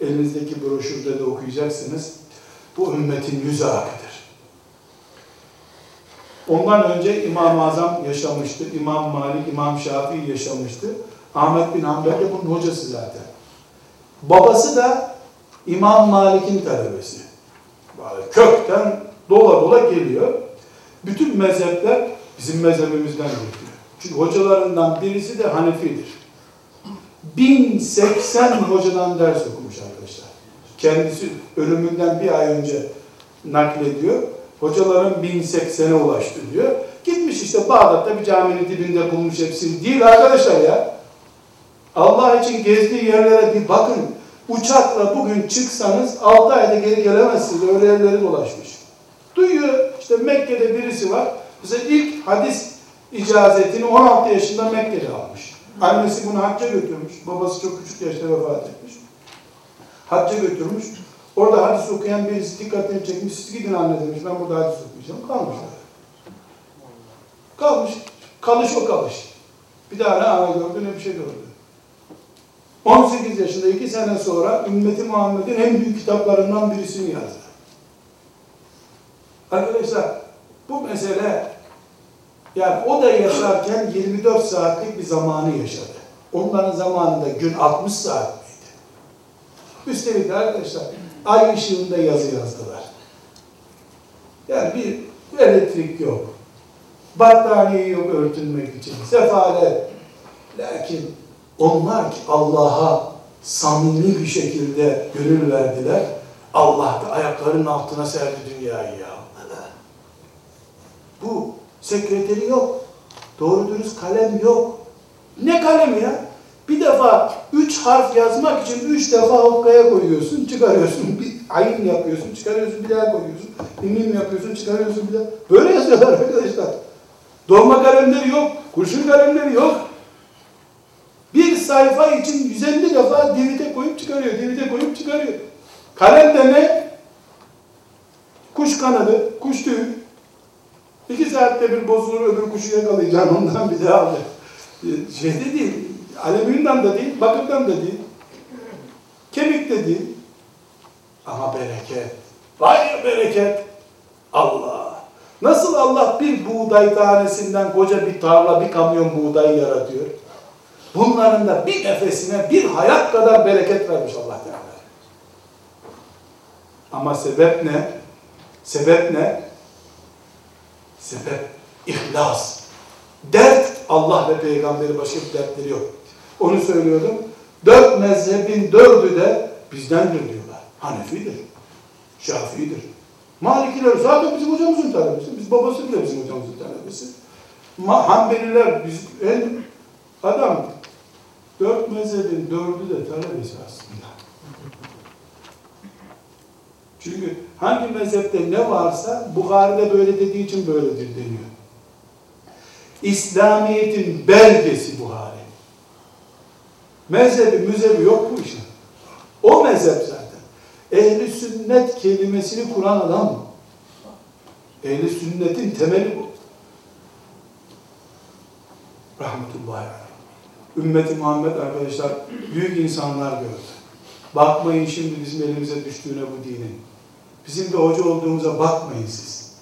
elinizdeki broşürde de okuyacaksınız. Bu ümmetin yüz akıdır. Ondan önce İmam-ı Azam yaşamıştı, İmam Malik, İmam Şafi'i yaşamıştı. Ahmet bin Hanbal de bunun hocası zaten. Babası da İmam Malik'in talebesi. Böyle kökten dola dola geliyor. Bütün mezhepler bizim mezhebimizden geliyor. Çünkü hocalarından birisi de Hanefi'dir. bin seksen hocadan ders okumuş arkadaşlar. Kendisi ölümünden bir ay önce naklediyor. Hocaların bin seksene ulaştı diyor. Gitmiş işte Bağdat'ta bir caminin dibinde bulmuş hepsini. Değil arkadaşlar ya. Allah için gezdiği yerlere bir bakın. Uçakla bugün çıksanız altı ayda geri gelemezsiniz. Öyle yerlere dolaşmış. Duyuyor işte Mekke'de birisi var. Mesela ilk hadis icazetini on altı yaşında Mekke'de almış. Annesi bunu hacca götürmüş. Babası çok küçük yaşta vefat etmiş. Hacca götürmüş. Orada hadis okuyan birisi dikkatini çekmiş, siz gidin anne demiş, ben burada hadis okuyacağım. Kalmışlar. Kalmış. Kalış o kalış. Bir daha ne ana gördü ne bir şey gördü. on sekiz yaşında iki sene sonra Ümmeti Muhammed'in en büyük kitaplarından birisini yazdı. Arkadaşlar Bu mesele, yani o da yaşarken yirmi dört saatlik bir zamanı yaşadı. Onların zamanında gün altmış saat miydi? Üstelik de arkadaşlar ay ışığında yazı yazdılar. Yani bir elektrik yok. Battaniye yok örtünmek için. Sefalet. Lakin onlar ki Allah'a samimi bir şekilde gönül verdiler. Allah da ayaklarının altına serdi dünyayı ya. Bu sekreteri yok. Doğru dürüst kalem yok. Ne kalemi ya? Bir defa üç harf yazmak için üç defa hokkaya koyuyorsun, çıkarıyorsun. Bir ayin yapıyorsun, çıkarıyorsun, bir daha koyuyorsun. Mim yapıyorsun, çıkarıyorsun, bir daha. Böyle yazıyorlar arkadaşlar. Dolma kalemleri yok, kurşun kalemleri yok. Bir sayfa için yüz elli defa divite koyup çıkarıyor, divite koyup çıkarıyor. Kalem de ne? Kuş kanadı, kuş tüyü. İki saatte bir bozulur, öbür kuşu yakalayacaksın, ondan bir daha alır. Şeyde değil, alüminyumdan da değil, bakırdan da değil, kemik de değil. Ama bereket, vay bereket, Allah. Nasıl Allah bir buğday tanesinden koca bir tarla, bir kamyon buğday yaratıyor? Bunların da bir nefesine, bir hayat kadar bereket vermiş Allah Teala. Ama sebep ne? Sebep ne? Sebep, ihlas. Dert, Allah ve Peygamberi başka bir dertleri yok. Onu söylüyordum. Dört mezhebin dördü de bizdendir diyorlar. Hanefidir, Şafii'dir. Malikiler zaten bizim hocamızın talebesi. Biz babası bile bizim hocamızın talebesi. Hanbeliler, biz en adam dört mezhebin dördü de talebesi aslında. Çünkü hangi mezhepte ne varsa Buhari'de böyle dediği için böyledir deniyor. İslamiyet'in belgesi Buhari. Mezhebi, müzebi yok bu işin. O mezhep zaten. Ehl-i sünnet kelimesini kuran adam. Ehl-i sünnetin temeli bu. Rahmetullahi aleyh. Ümmet-i Muhammed arkadaşlar büyük insanlar gördü. Bakmayın şimdi bizim elimize düştüğüne bu dinin. Bizim de hoca olduğumuza bakmayın siz.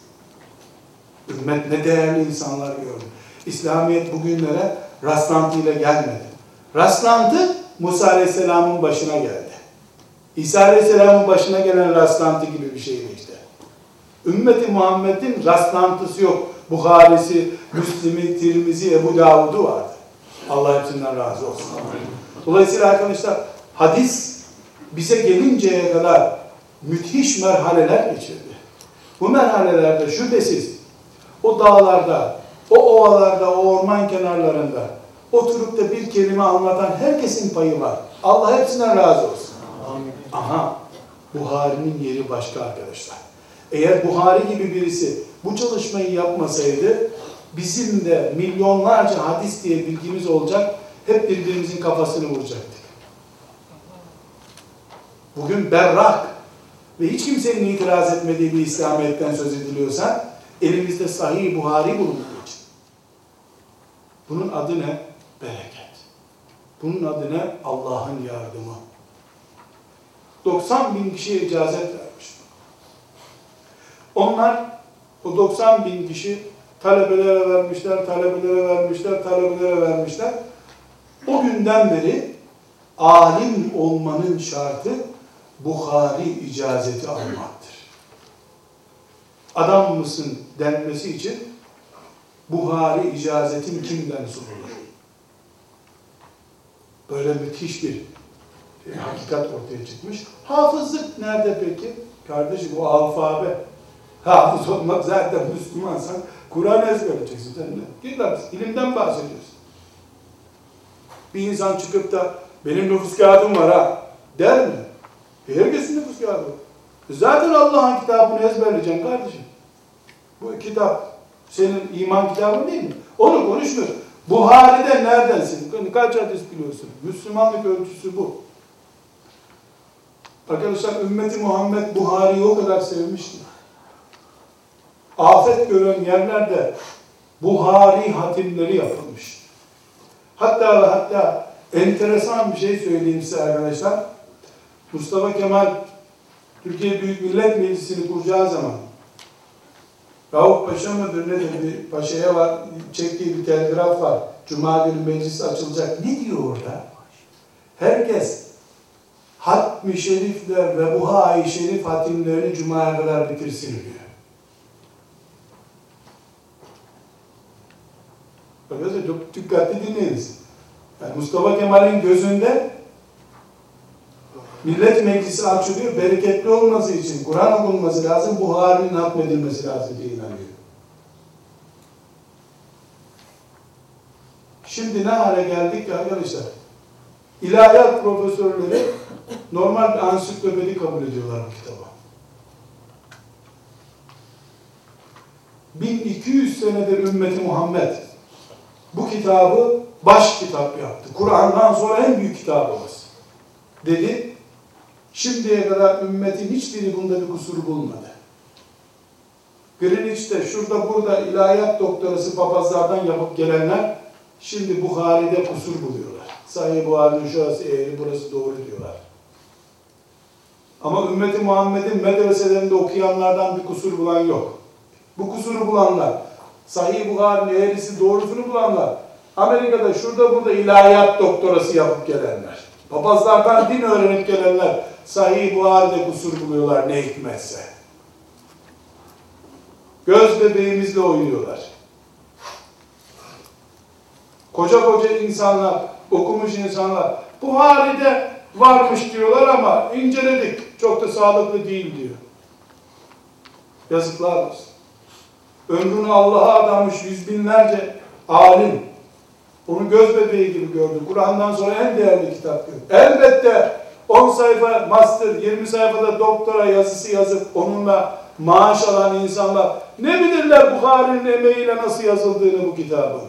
Ümmet ne değerli insanlar gördü. İslamiyet bugünlere rastlantıyla gelmedi. Rastlantı Musa Aleyhisselam'ın başına geldi. İsa Aleyhisselam'ın başına gelen rastlantı gibi bir şeydi işte. Ümmeti Muhammed'in rastlantısı yok. Buharisi, Müslim'i, Tirmizi, Ebu Davud'u vardı. Allah hepsinden razı olsun. Dolayısıyla arkadaşlar hadis bize gelinceye kadar müthiş merhaleler geçirdi. Bu merhalelerde şüphesiz o dağlarda, o ovalarda, o orman kenarlarında oturup da bir kelime anlatan herkesin payı var. Allah hepsinden razı olsun. Amin. Aha, Buhari'nin yeri başka arkadaşlar. Eğer Buhari gibi birisi bu çalışmayı yapmasaydı bizim de milyonlarca hadis diye bilgimiz olacak, hep birbirimizin kafasını vuracaktık. Bugün berrak ve hiç kimsenin itiraz etmediği bir İslamiyet'ten söz ediliyorsa elimizde Sahih Buhari bulunduğu için. Bunun adı ne? Bereket. Bunun adı ne? Allah'ın yardımı. doksan bin kişiye icazet vermiş. Onlar o doksan bin kişi talebelere vermişler, talebelere vermişler, talebelere vermişler. O günden beri alim olmanın şartı Buhari icazeti almaktır. Adam mısın denmesi için Buhari icazetin kimden sorulur? Böyle müthiş bir e, hakikat ortaya çıkmış. Hafızlık nerede peki? Kardeşim o alfabe. Hafız olmak zaten Müslümansan Kur'an ezberleyeceksin sen de. Değil mi? İlimden bahsediyorsun. Bir insan çıkıp da benim nüfus kağıdım var ha der mi? Herkesin nüfus kağıdı. Zaten Allah'ın kitabını ezberleyeceksin kardeşim. Bu kitap senin iman kitabın değil mi? Onu konuşmuyoruz. Buhari'de neredensin? Kaç hadis biliyorsun? Müslümanlık ölçüsü bu. Arkadaşlar ümmeti Muhammed Buhari'yi o kadar sevmişti. Afet gören yerlerde Buhari hatimleri yapılmış. Hatta ve hatta enteresan bir şey söyleyeyim size arkadaşlar. Mustafa Kemal Türkiye Büyük Millet Meclisi'ni kuracağı zaman Davut Paşa mıdır ne dedi? Paşa'ya var, çektiği bir telgraf var. Cuma günü meclis açılacak. Ne diyor orada? Herkes hatmi şerifler ve Buhari şerif hatimlerini Cuma'ya kadar bitirsin diyor. Öyleyse çok dikkatli dinleyiniz. Yani Mustafa Kemal'in gözünde millet meclisi açılıyor, bereketli olması için Kur'an okunması lazım, Buhari'nin hatmedilmesi lazım diye inanıyor. Şimdi ne hale geldik ya arkadaşlar? İlahiyat profesörleri normal bir ansiklopedi kabul ediyorlar bu kitabı. bin iki yüz senedir ümmeti Muhammed bu kitabı baş kitap yaptı. Kur'an'dan sonra en büyük kitabımız dedi. Şimdiye kadar ümmetin hiçbiri bunda bir kusur bulmadı. Greenwich'te, şurada burada ilahiyat doktorası papazlardan yapıp gelenler şimdi Buhari'de kusur buluyorlar. Sahih Buhari'nin şurası eğri, burası doğru diyorlar. Ama ümmeti Muhammed'in medreselerinde okuyanlardan bir kusur bulan yok. Bu kusuru bulanlar, Sahih Buhari'nin eğrisi doğrusunu bulanlar, Amerika'da şurada burada ilahiyat doktorası yapıp gelenler, papazlardan din öğrenip gelenler, Sahih Buhari'de kusur buluyorlar ne hikmetse. Göz bebeğimizle oynuyorlar. Koca koca insanlar, okumuş insanlar, Buhari'de varmış diyorlar ama inceledik, çok da sağlıklı değil diyor. Yazıklar olsun. Ömrünü Allah'a adamış yüz binlerce alim, onu göz bebeği gibi gördü. Kur'an'dan sonra en değerli kitap gördü. Elbette on sayfa master, yirmi sayfada doktora yazısı yazıp onunla maaş alan insanlar ne bilirler Buhari'nin emeğiyle nasıl yazıldığını bu kitabın.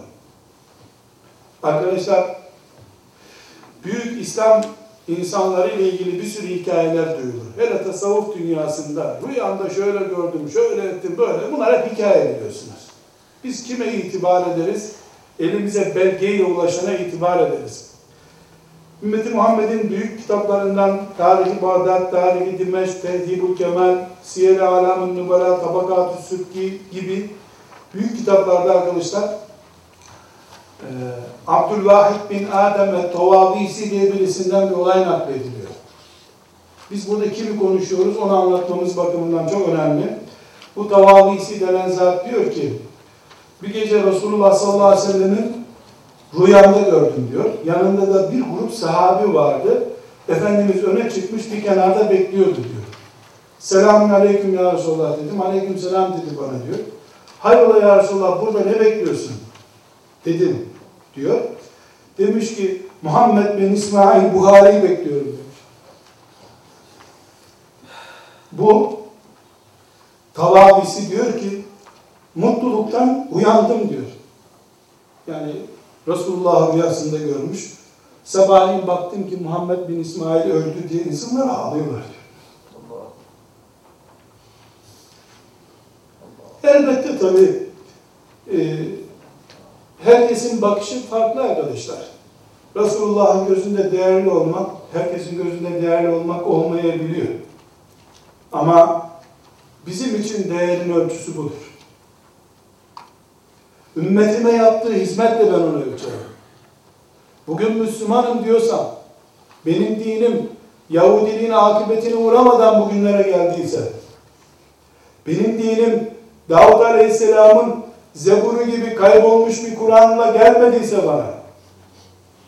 Arkadaşlar, büyük İslam insanları ile ilgili bir sürü hikayeler duyulur. Hele tasavvuf dünyasında rüyanda şöyle gördüm, şöyle ettim, böyle. Bunlar hep hikaye biliyorsunuz. Biz kime itibar ederiz? Elimize belgeyle ulaşana itibar ederiz. Ümmet-i Muhammed'in büyük kitaplarından Tarih-i Baghdad, Tarih-i Dimashq, Tedib al-Kamal, Siyar A'lam al-Nubala, Tabaqat al-Subki gibi büyük kitaplarda arkadaşlar e, Abdulwahid bin Adam ve Tawawisi diye birisinden bir olay naklediliyor. Biz burada kimi konuşuyoruz onu anlatmamız bakımından çok önemli. Bu Tawawisi denen zat diyor ki bir gece Resulullah sallallahu aleyhi ve sellem'in rüyamda gördüm diyor. Yanında da bir grup sahabi vardı. Efendimiz öne çıkmış bir kenarda bekliyordu diyor. Selamun aleyküm ya Resulullah dedim. Aleyküm selam dedi bana diyor. Hayrola ya Resulullah burada ne bekliyorsun? Dedim diyor. Demiş ki Muhammed bin İsmail al-Buhari'yi bekliyorum demiş. Bu Tavabisi diyor ki mutluluktan uyandım diyor. Yani Resulullah'ı rüyasında görmüş. Sabahleyin baktım ki Muhammed bin İsmail öldü diye insanlar ağlıyorlar diyor. Allah. Allah. Elbette tabii e, herkesin bakışı farklı arkadaşlar. Resulullah'ın gözünde değerli olmak, herkesin gözünde değerli olmak olmayabiliyor. Ama bizim için değerin ölçüsü budur. Ümmetime yaptığı hizmetle ben onu ölçerim. Bugün Müslümanım diyorsam, benim dinim Yahudiliğin akıbetine uğramadan bugünlere geldiyse, benim dinim Davud Aleyhisselam'ın Zebur'u gibi kaybolmuş bir Kur'an'la gelmediyse bana,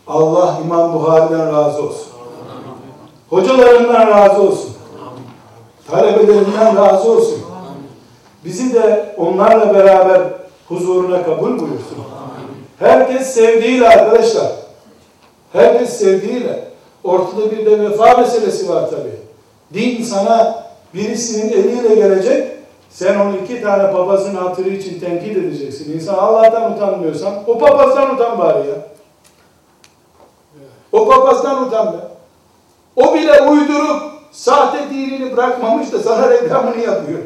Allah İmam Buhari'den razı olsun. Hocalarından razı olsun. Talebelerinden razı olsun. Bizi de onlarla beraber huzuruna kabul buyursun. Herkes sevdiğiyle arkadaşlar. Herkes sevdiğiyle. Ortada bir de vefa meselesi var tabii. Din sana birisinin eliyle gelecek, sen onu iki tane papazın hatırı için tenkit edeceksin. İnsan Allah'tan utanmıyorsan, o papazdan utan bari ya. O papazdan utan be. O bile uydurup sahte dinini bırakmamış da sana reklamını yapıyor.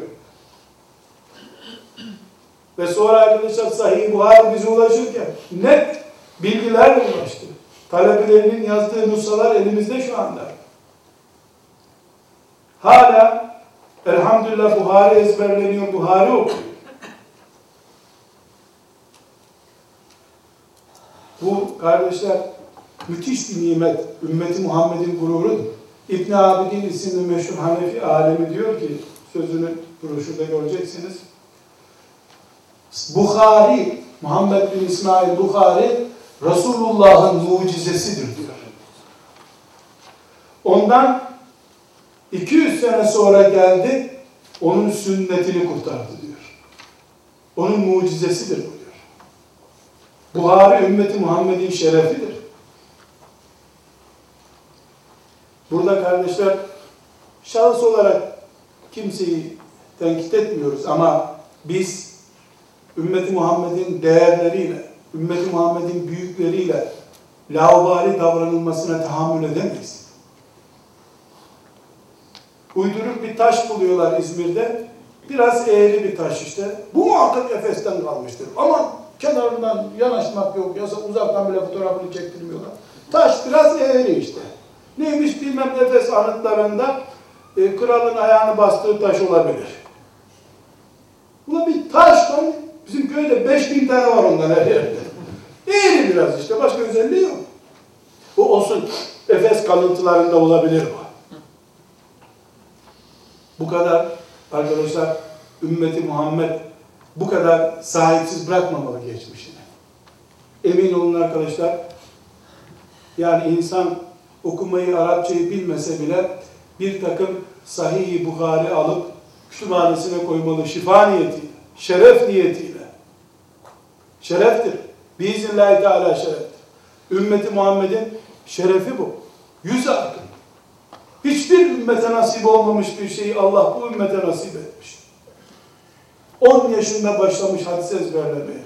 Ve sonra arkadaşlar Sahih Buhari bize ulaşırken net bilgilerle ulaştı. Talebelerinin yazdığı nusralar elimizde şu anda. Hala elhamdülillah Buhari ezberleniyor, Buhari okuyor. Bu kardeşler müthiş bir nimet. Ümmeti Muhammed'in gururudur. İbn Abidin isimli meşhur Hanefi alimi diyor ki, sözünü broşürde göreceksiniz. Buhari, Muhammed bin İsmail Buhari, Resulullah'ın mucizesidir diyor. Ondan iki yüz sene sonra geldi, onun sünnetini kurtardı diyor. Onun mucizesidir diyor. Buhari, ümmeti Muhammed'in şerefidir. Burada kardeşler, şahıs olarak kimseyi tenkit etmiyoruz ama biz ümmeti Muhammed'in değerleriyle, ümmeti Muhammed'in büyükleriyle laubali davranılmasına tahammül edemeyiz. Uyduruk bir taş buluyorlar İzmir'de, biraz eğri bir taş işte. Bu muhakkak Efes'ten kalmıştır. Aman kenarından yanaşmak yok, yasa uzaktan bile fotoğrafını çektirmiyorlar. Taş biraz eğri işte. Neymiş bilmem Efes anıtlarında e, kralın ayağını bastığı taş olabilir. Ulan bir taş lan, bizim köyde beş bin tane var ondan her yerde. Eğri biraz işte, başka özelliği yok. Bu olsun, Efes kalıntılarında olabilir bu. Bu kadar arkadaşlar, ümmeti Muhammed bu kadar sahipsiz bırakmamalı geçmişini. Emin olun arkadaşlar, yani insan okumayı, Arapçayı bilmese bile bir takım Sahih-i Bukhari alıp kütüphanesine koymalı, şifa niyetiyle, şeref niyetiyle. Şereftir. Biiznillahü teala şereftir. Ümmeti Muhammed'in şerefi bu. Yüz hakkı. Hiçbir ümmete nasip olmamış bir şeyi Allah bu ümmete nasip etmiş. On yaşında başlamış hadis ezberlemeye.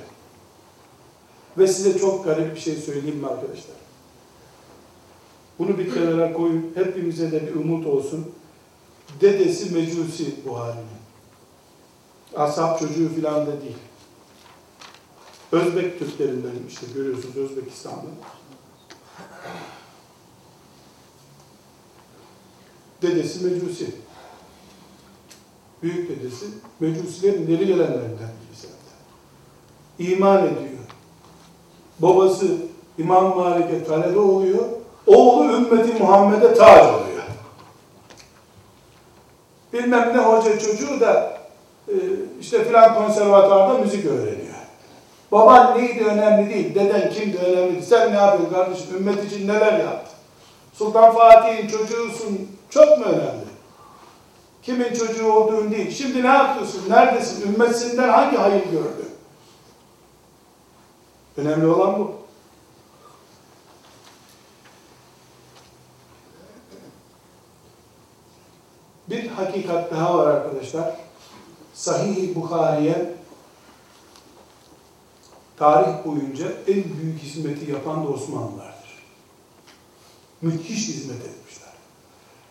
Ve size çok garip bir şey söyleyeyim mi arkadaşlar? Bunu bir kenara koyun, hepimize de bir umut olsun. Dedesi mecusi Buhari'nin. Ashab çocuğu filan da değil. Özbek Türklerinden işte, görüyorsunuz Özbekistan'da. Dedesi mecusi. Büyük dedesi mecusilerin ileri gelenlerinden biri zaten. İman ediyor. Babası İmam Malik'e talebe oluyor. Oğlu ümmeti Muhammed'e tac oluyor. Bilmem ne hoca çocuğu da işte filan konservatuarda müzik öğreniyor. Baban neydi önemli değil, deden kimdi önemli değil. Sen ne yapıyorsun kardeşim, ümmet için neler yaptın? Sultan Fatih'in çocuğusun, çok mu önemli? Kimin çocuğu olduğun değil. Şimdi ne yapıyorsun? Neredesin? Ümmetinden hangi hayır gördü? Önemli olan bu. Bir hakikat daha var arkadaşlar. Sahih-i Bukhari'ye tarih boyunca en büyük hizmeti yapan da Osmanlılardır. Müthiş hizmet etmişler.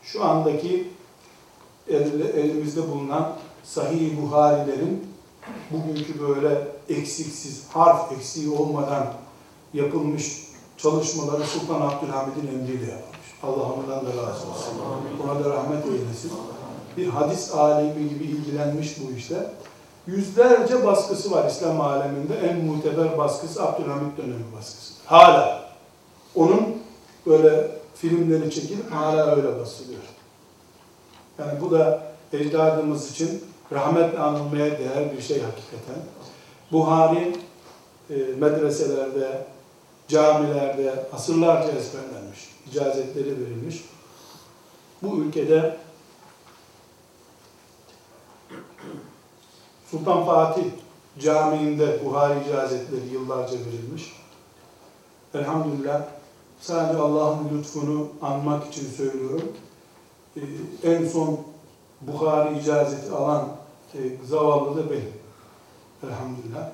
Şu andaki elimizde bulunan Sahih-i Buhari'lerin bugünkü böyle eksiksiz, harf eksiği olmadan yapılmış çalışmaları Sultan Abdülhamid'in emriyle yapılmış. Allah ondan da razı olsun. Ona da rahmet eylesin. Bir hadis alimi gibi ilgilenmiş bu işler. Yüzlerce baskısı var İslam aleminde. En muteber baskısı Abdülhamid dönemi baskısıdır. Hala. Onun böyle filmleri çekilip hala öyle basılıyor. Yani bu da ecdadımız için rahmetle anılmaya değer bir şey hakikaten. Buhari e, medreselerde, camilerde asırlarca ezberlenmiş, icazetleri verilmiş. Bu ülkede Sultan Fatih Camii'nde Buhari icazetleri yıllarca verilmiş. Elhamdülillah. Sadece Allah'ın lütfunu anmak için söylüyorum. Ee, en son Buhari icazeti alan e, zavallı da benim. Elhamdülillah.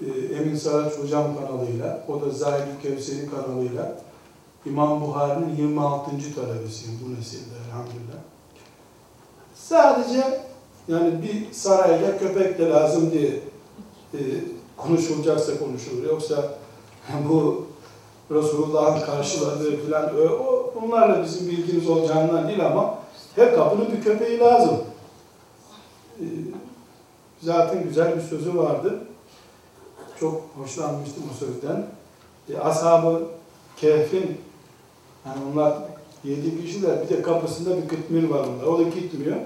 Ee, Emin Saraç Hocam kanalıyla, o da Zahid-i Kevseri kanalıyla İmam Buhari'nin yirmi altıncı talebesiyim bu nesilde elhamdülillah. Sadece yani bir sarayla köpek de lazım diye e, konuşulacaksa konuşulur. Yoksa bu Resulullah'ın karşıladığı falan, o, onlarla bizim bilgimiz olacağından değil ama her kapının bir köpeği lazım. Ee, zaten güzel bir sözü vardı. Çok hoşlanmıştım o sözden. E, Ashab-ı Kehf'in, yani onlar yedi kişi de bir de kapısında bir kıtmir var onlar. O da gitmiyor.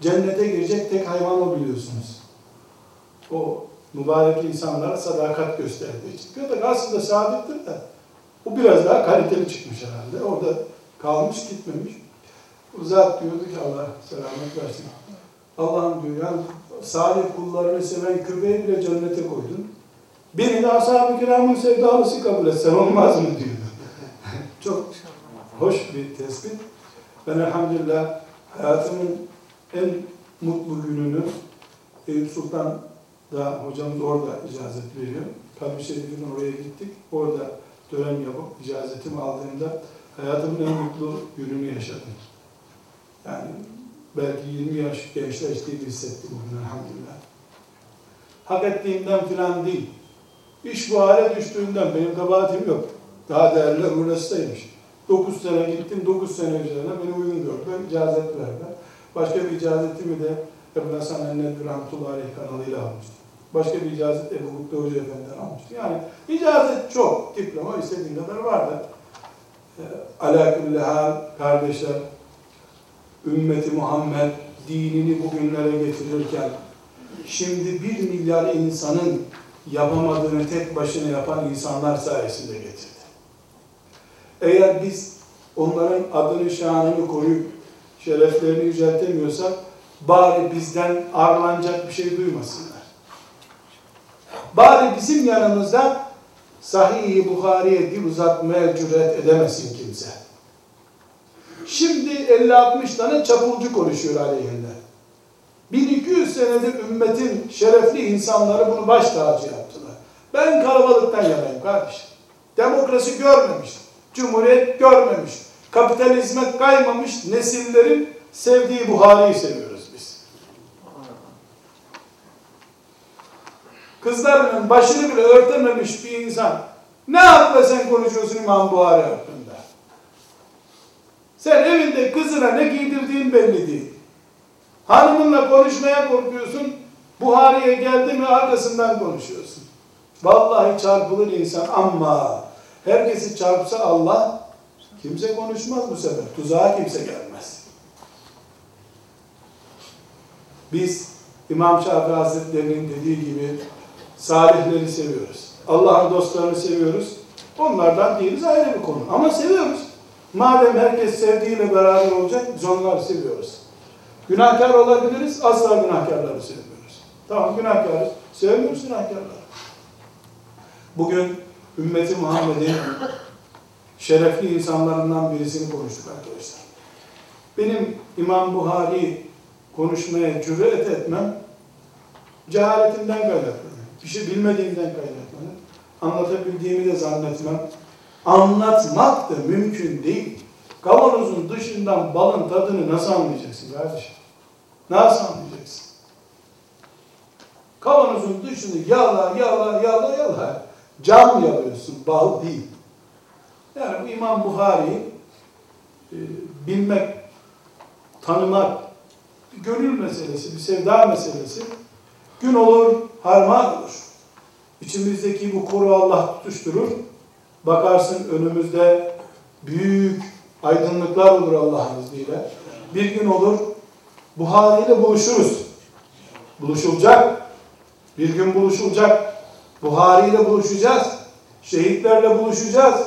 Cennete girecek tek hayvan o, biliyorsunuz. O mübarek insanlara sadakat gösterdiği için. Köpek aslında sabittir de o biraz daha kaliteli çıkmış herhalde. Orada kalmış, gitmemiş. O zat diyordu ki Allah selamet versin. Allah'ım diyor, yani salih kullarını seven köpeği bile cennete koydun. Beni de ashab-ı kiramın sevdalısı kabul etsen olmaz mı diyor. Çok hoş bir tespit. Ben elhamdülillah hayatımın en mutlu gününü Eyüp Sultan da hocamız orada icazet veriyor. Kabir Şerif'in oraya gittik. Orada tören yapıp icazetimi aldığımda hayatımın en mutlu gününü yaşadım. Yani belki yirmi yaş gençleştiğimi hissettim bugün elhamdülillah. Hak ettiğimden filan değil. İş bu hale düştüğümden, benim kabahatim yok. Daha değerli ömrünesteymiş. Dokuz sene gittim, dokuz sene üzerine beni uygun gördü, icazet verdi. Başka bir icazetimi de Ebu Hasan el-Nedvi Rahmetullahi Aleyh kanalıyla almıştı. Başka bir icazet Ebu Hutbe Hoca Efendi'den almıştı. Yani icazet çok, diploma istediğin kadar vardı. E, Alâküllehâl kardeşler, ümmeti Muhammed dinini bugünlere getirirken, şimdi bir milyar insanın yapamadığını tek başına yapan insanlar sayesinde getirdi. Eğer biz onların adını, şanını koruyup şereflerini yüceltemiyorsak, bari bizden arlanacak bir şey duymasınlar. Bari bizim yanımızda Sahih-i Bukhari'ye dil uzatmaya cüret edemesin kimse. Şimdi elli altmış tane çapulcu konuşuyor aleyhinde. bin iki yüz senedir ümmetin şerefli insanları bunu baş tacı yaptılar. Ben kalabalıktan yanayım kardeşim. Demokrasi görmemiş, cumhuriyet görmemiş, kapitalizme kaymamış nesillerin sevdiği Buhari'yi seviyoruz biz. Kızlarının başını bile örtememiş bir insan, ne yapma sen konuşuyorsun İmam Buhari hakkında? Sen evinde kızına ne giydirdiğin belli değil. Hanımınla konuşmaya korkuyorsun, Buhari'ye geldi mi arkasından konuşuyorsun. Vallahi çarpılır insan, ama herkesi çarpsa Allah, kimse konuşmaz bu sefer. Tuzağa kimse gelmez. Biz İmam Şafii Hazretleri'nin dediği gibi salihleri seviyoruz. Allah'ın dostlarını seviyoruz. Onlardan değiliz, ayrı bir konu. Ama seviyoruz. Madem herkes sevdiğiyle beraber olacak, biz onları seviyoruz. Günahkar olabiliriz, asla günahkarları sevmiyoruz. Tamam, günahkarız, sevmiyoruz günahkarları. Bugün ümmeti Muhammed'in şerefli insanlarından birisini konuştuk arkadaşlar. Benim İmam Buhari konuşmaya cüret etmem, cehaletimden kaynaklanır. Bir şey bilmediğimden kaynaklanır. Anlatabildiğimi de zannetmem. Anlatmak da mümkün değil. Kavanozun dışından balın tadını nasıl anlayacaksın kardeşim? Nasıl anlayacaksın? Kavanozun dışını yala, yala, yala, yala. Cam yapıyorsun, bal değil. Yani İmam Buhari'yi e, bilmek, tanımak, bir gönül meselesi, bir sevda meselesi. Gün olur, harman olur. İçimizdeki bu koru Allah tutuşturur. Bakarsın önümüzde büyük aydınlıklar olur Allah'ın izniyle. Bir gün olur, Buhari ile buluşuruz. Buluşulacak. Bir gün buluşulacak. Buhari ile buluşacağız. Şehitlerle buluşacağız.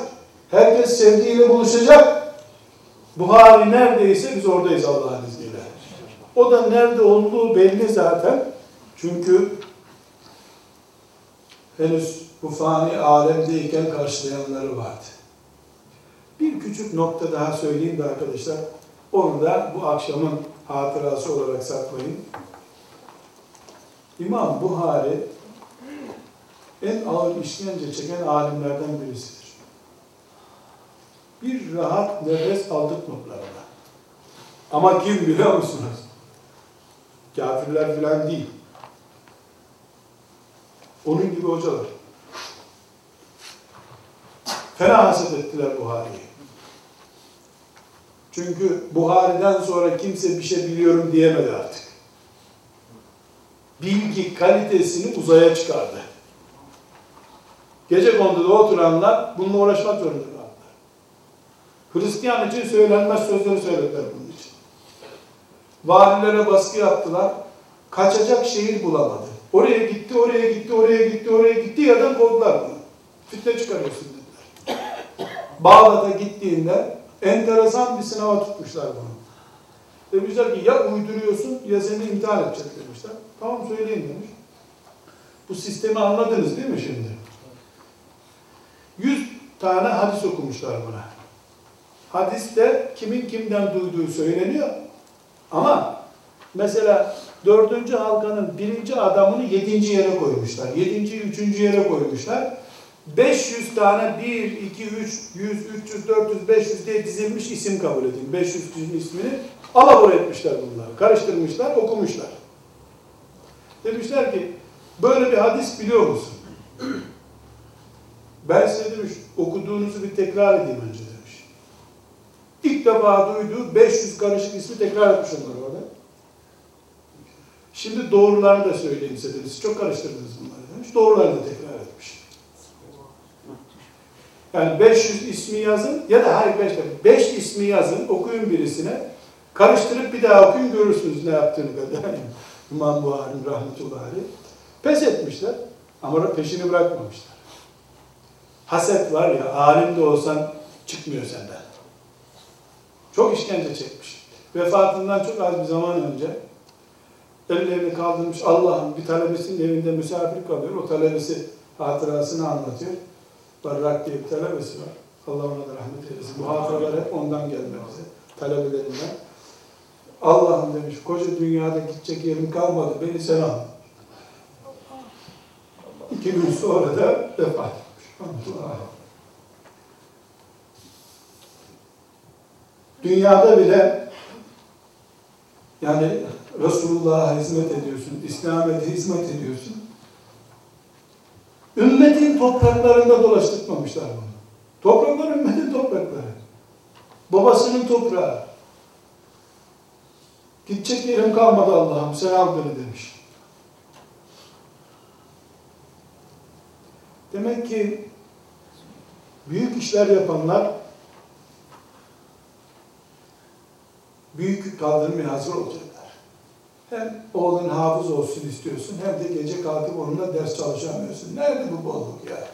Herkes sevdiğiyle buluşacak. Buhari neredeyse biz oradayız Allah'ın izniyle. O da nerede olduğu belli zaten. Çünkü henüz bu fani alemdeyken karşılayanları vardı. Bir küçük nokta daha söyleyeyim de arkadaşlar, onu da bu akşamın hatırası olarak saklayın. İmam Buhari en ağır işkence çeken alimlerden birisidir. Bir rahat nefes aldık noktalarına. Ama kim biliyor musunuz? Kafirler filan değil. Onun gibi hocalar. Fena haset ettiler Buhari'yi. Çünkü Buhari'den sonra kimse bir şey biliyorum diyemedi artık. Bilgi kalitesini uzaya çıkardı. Gecekondu'da oturanlar bununla uğraşmak zorunda kaldılar. Hristiyan için söylenmez sözleri söylediler bunun için. Valilere baskı yaptılar. Kaçacak şehir bulamadı. Oraya gitti, oraya gitti, oraya gitti, oraya gitti. Yerden kovdular bunu. Fitne çıkarıyorsun dediler. Bağdat'a gittiğinde enteresan bir sınava tutmuşlar bunu. Demişler ki ya uyduruyorsun ya seni imtihan edecek demişler. Tamam söyleyin demiş. Bu sistemi anladınız değil mi şimdi? Yüz tane hadis okumuşlar buna. Hadiste kimin kimden duyduğu söyleniyor. Ama mesela dördüncü halkanın birinci adamını yedinci yere koymuşlar. Yedinciyi üçüncü yere koymuşlar. beş yüz tane bir, iki, üç, yüz, üç yüz, dört yüz, beş yüz diye dizilmiş isim kabul edeyim. beş yüz kişinin ismini alabor etmişler bunları. Karıştırmışlar, okumuşlar. Demişler ki böyle bir hadis biliyor musun? Ben size demiş, okuduğunuzu bir tekrar edeyim önce demiş. İlk defa duyduğu beş yüz karışık ismi tekrar etmiş onlar orada. Şimdi doğruları da söyleyeyim size demiş. Çok karıştırdınız bunları demiş. Doğruları da tekrar etmiş. Yani beş yüz ismi yazın ya da hayır beş ismi yazın okuyun birisine. Karıştırıp bir daha okuyun görürsünüz ne yaptığını kadar. İmam Buhari'nin rahmetullahi aleyh. Pes etmişler ama peşini bırakmamışlar. Haset var ya, alim de olsan çıkmıyor senden. Çok işkence çekmiş. Vefatından çok az bir zaman önce ellerini kaldırmış Allah'ın bir talebesinin evinde misafir kalıyor. O talebesi hatırasını anlatıyor. Barrak diye bir talebesi var. Allah ona da rahmet eylesin. Bu hatıralar hep ondan geldi bize. Talebelerinden. Allah'ım demiş, koca dünyada gidecek yerim kalmadı. Beni sen al. İki gün sonra da vefat etmiş. Dünyada bile yani Resulullah'a hizmet ediyorsun, İslam'a hizmet ediyorsun. Ümmetin topraklarında dolaştırmamışlar bunu. Topraklar ümmetin toprakları. Babasının toprağı. Gidecek yerim kalmadı Allah'ım, sen al beni demiş. Demek ki büyük işler yapanlar büyük kaldırmaya hazır olacaklar. Hem oğlun hafız olsun istiyorsun hem de gece kalkıp onunla ders çalışamıyorsun. Nerede bu bolluk ya?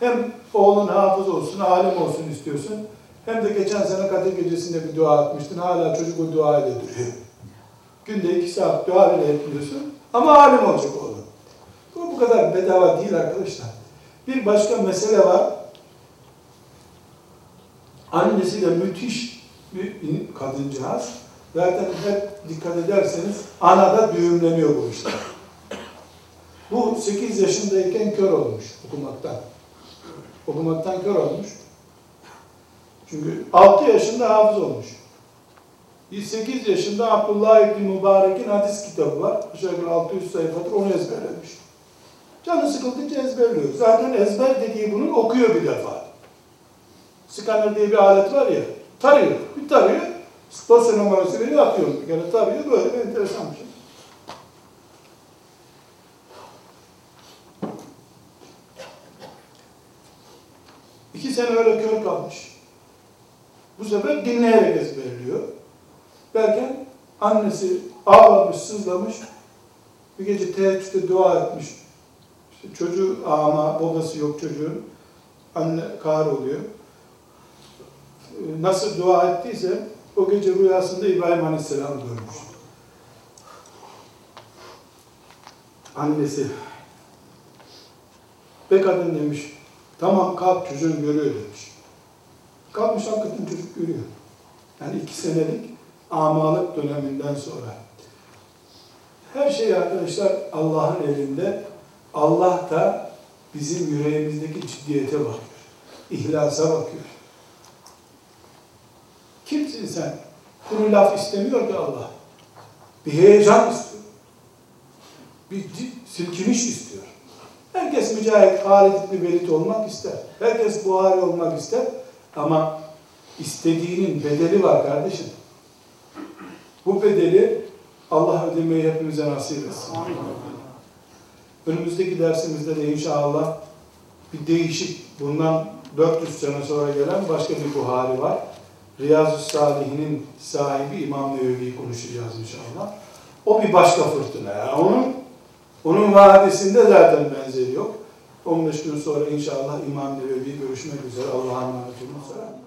Hem oğlun hafız olsun, alim olsun istiyorsun hem de geçen sene Kadir gecesinde bir dua etmiştin. Hala çocuk o dua ile duruyor. Günde iki saat dua ile yapıyorsun ama alim olacak oğlum. Bu kadar bedava değil arkadaşlar. Bir başka mesele var. Annesi de müthiş bir kadıncağız. Zaten hep dikkat ederseniz anada düğümleniyor bu işte. Bu sekiz yaşındayken kör olmuş okumaktan. Okumaktan kör olmuş. Çünkü altı yaşında hafız olmuş. sekiz yaşında Abdullah ibn Mübarek'in hadis kitabı var. Aşağıda altı yüz sayfadır onu ezberlemiş. Canı sıkıldıkça ezberliyor. Zaten ezber dediği bunu okuyor bir defa. Scanner diye bir alet var ya, tarıyor. Bir tarıyor, dosya numarası veriyor, atıyor. Yani tarıyor, böyle enteresan bir şey. İki sene öyle kör kalmış. Bu sefer dinleyerek ezberliyor. Derken annesi ağlamış, sızlamış. Bir gece teheccüde dua etmiş. Çocuğu ama babası yok çocuğun. Anne kahroluyor. Nasıl dua ettiyse o gece rüyasında İbrahim Aleyhisselam görmüş. Annesi be kadın demiş. Tamam kalk çocuğun görüyor demiş. Kalkmış hakikaten çocuk görüyor. Yani iki senelik amalık döneminden sonra. Her şey arkadaşlar Allah'ın elinde. Allah da bizim yüreğimizdeki ciddiyete bakıyor. İhlasa bakıyor. Kimsin sen? Kuru laf istemiyor ki Allah. Bir heyecan istiyor. Bir silkiniş istiyor. Herkes mücahit, Halid ibn Velid olmak ister. Herkes Buhari olmak ister. Ama istediğinin bedeli var kardeşim. Bu bedeli Allah ödemeyi hepimize nasip etsin. Önümüzdeki dersimizde de inşallah bir değişik, bundan dört yüz sene sonra gelen başka bir Buhari var. Riyazu's-Salihin'in sahibi İmam Nevevi'yi konuşacağız inşallah. O bir başka fırtına. Yani onun onun vadisinde zaten benzeri yok. on beş gün sonra inşallah İmam Nevevi görüşmek üzere. Allah'a emanet olun.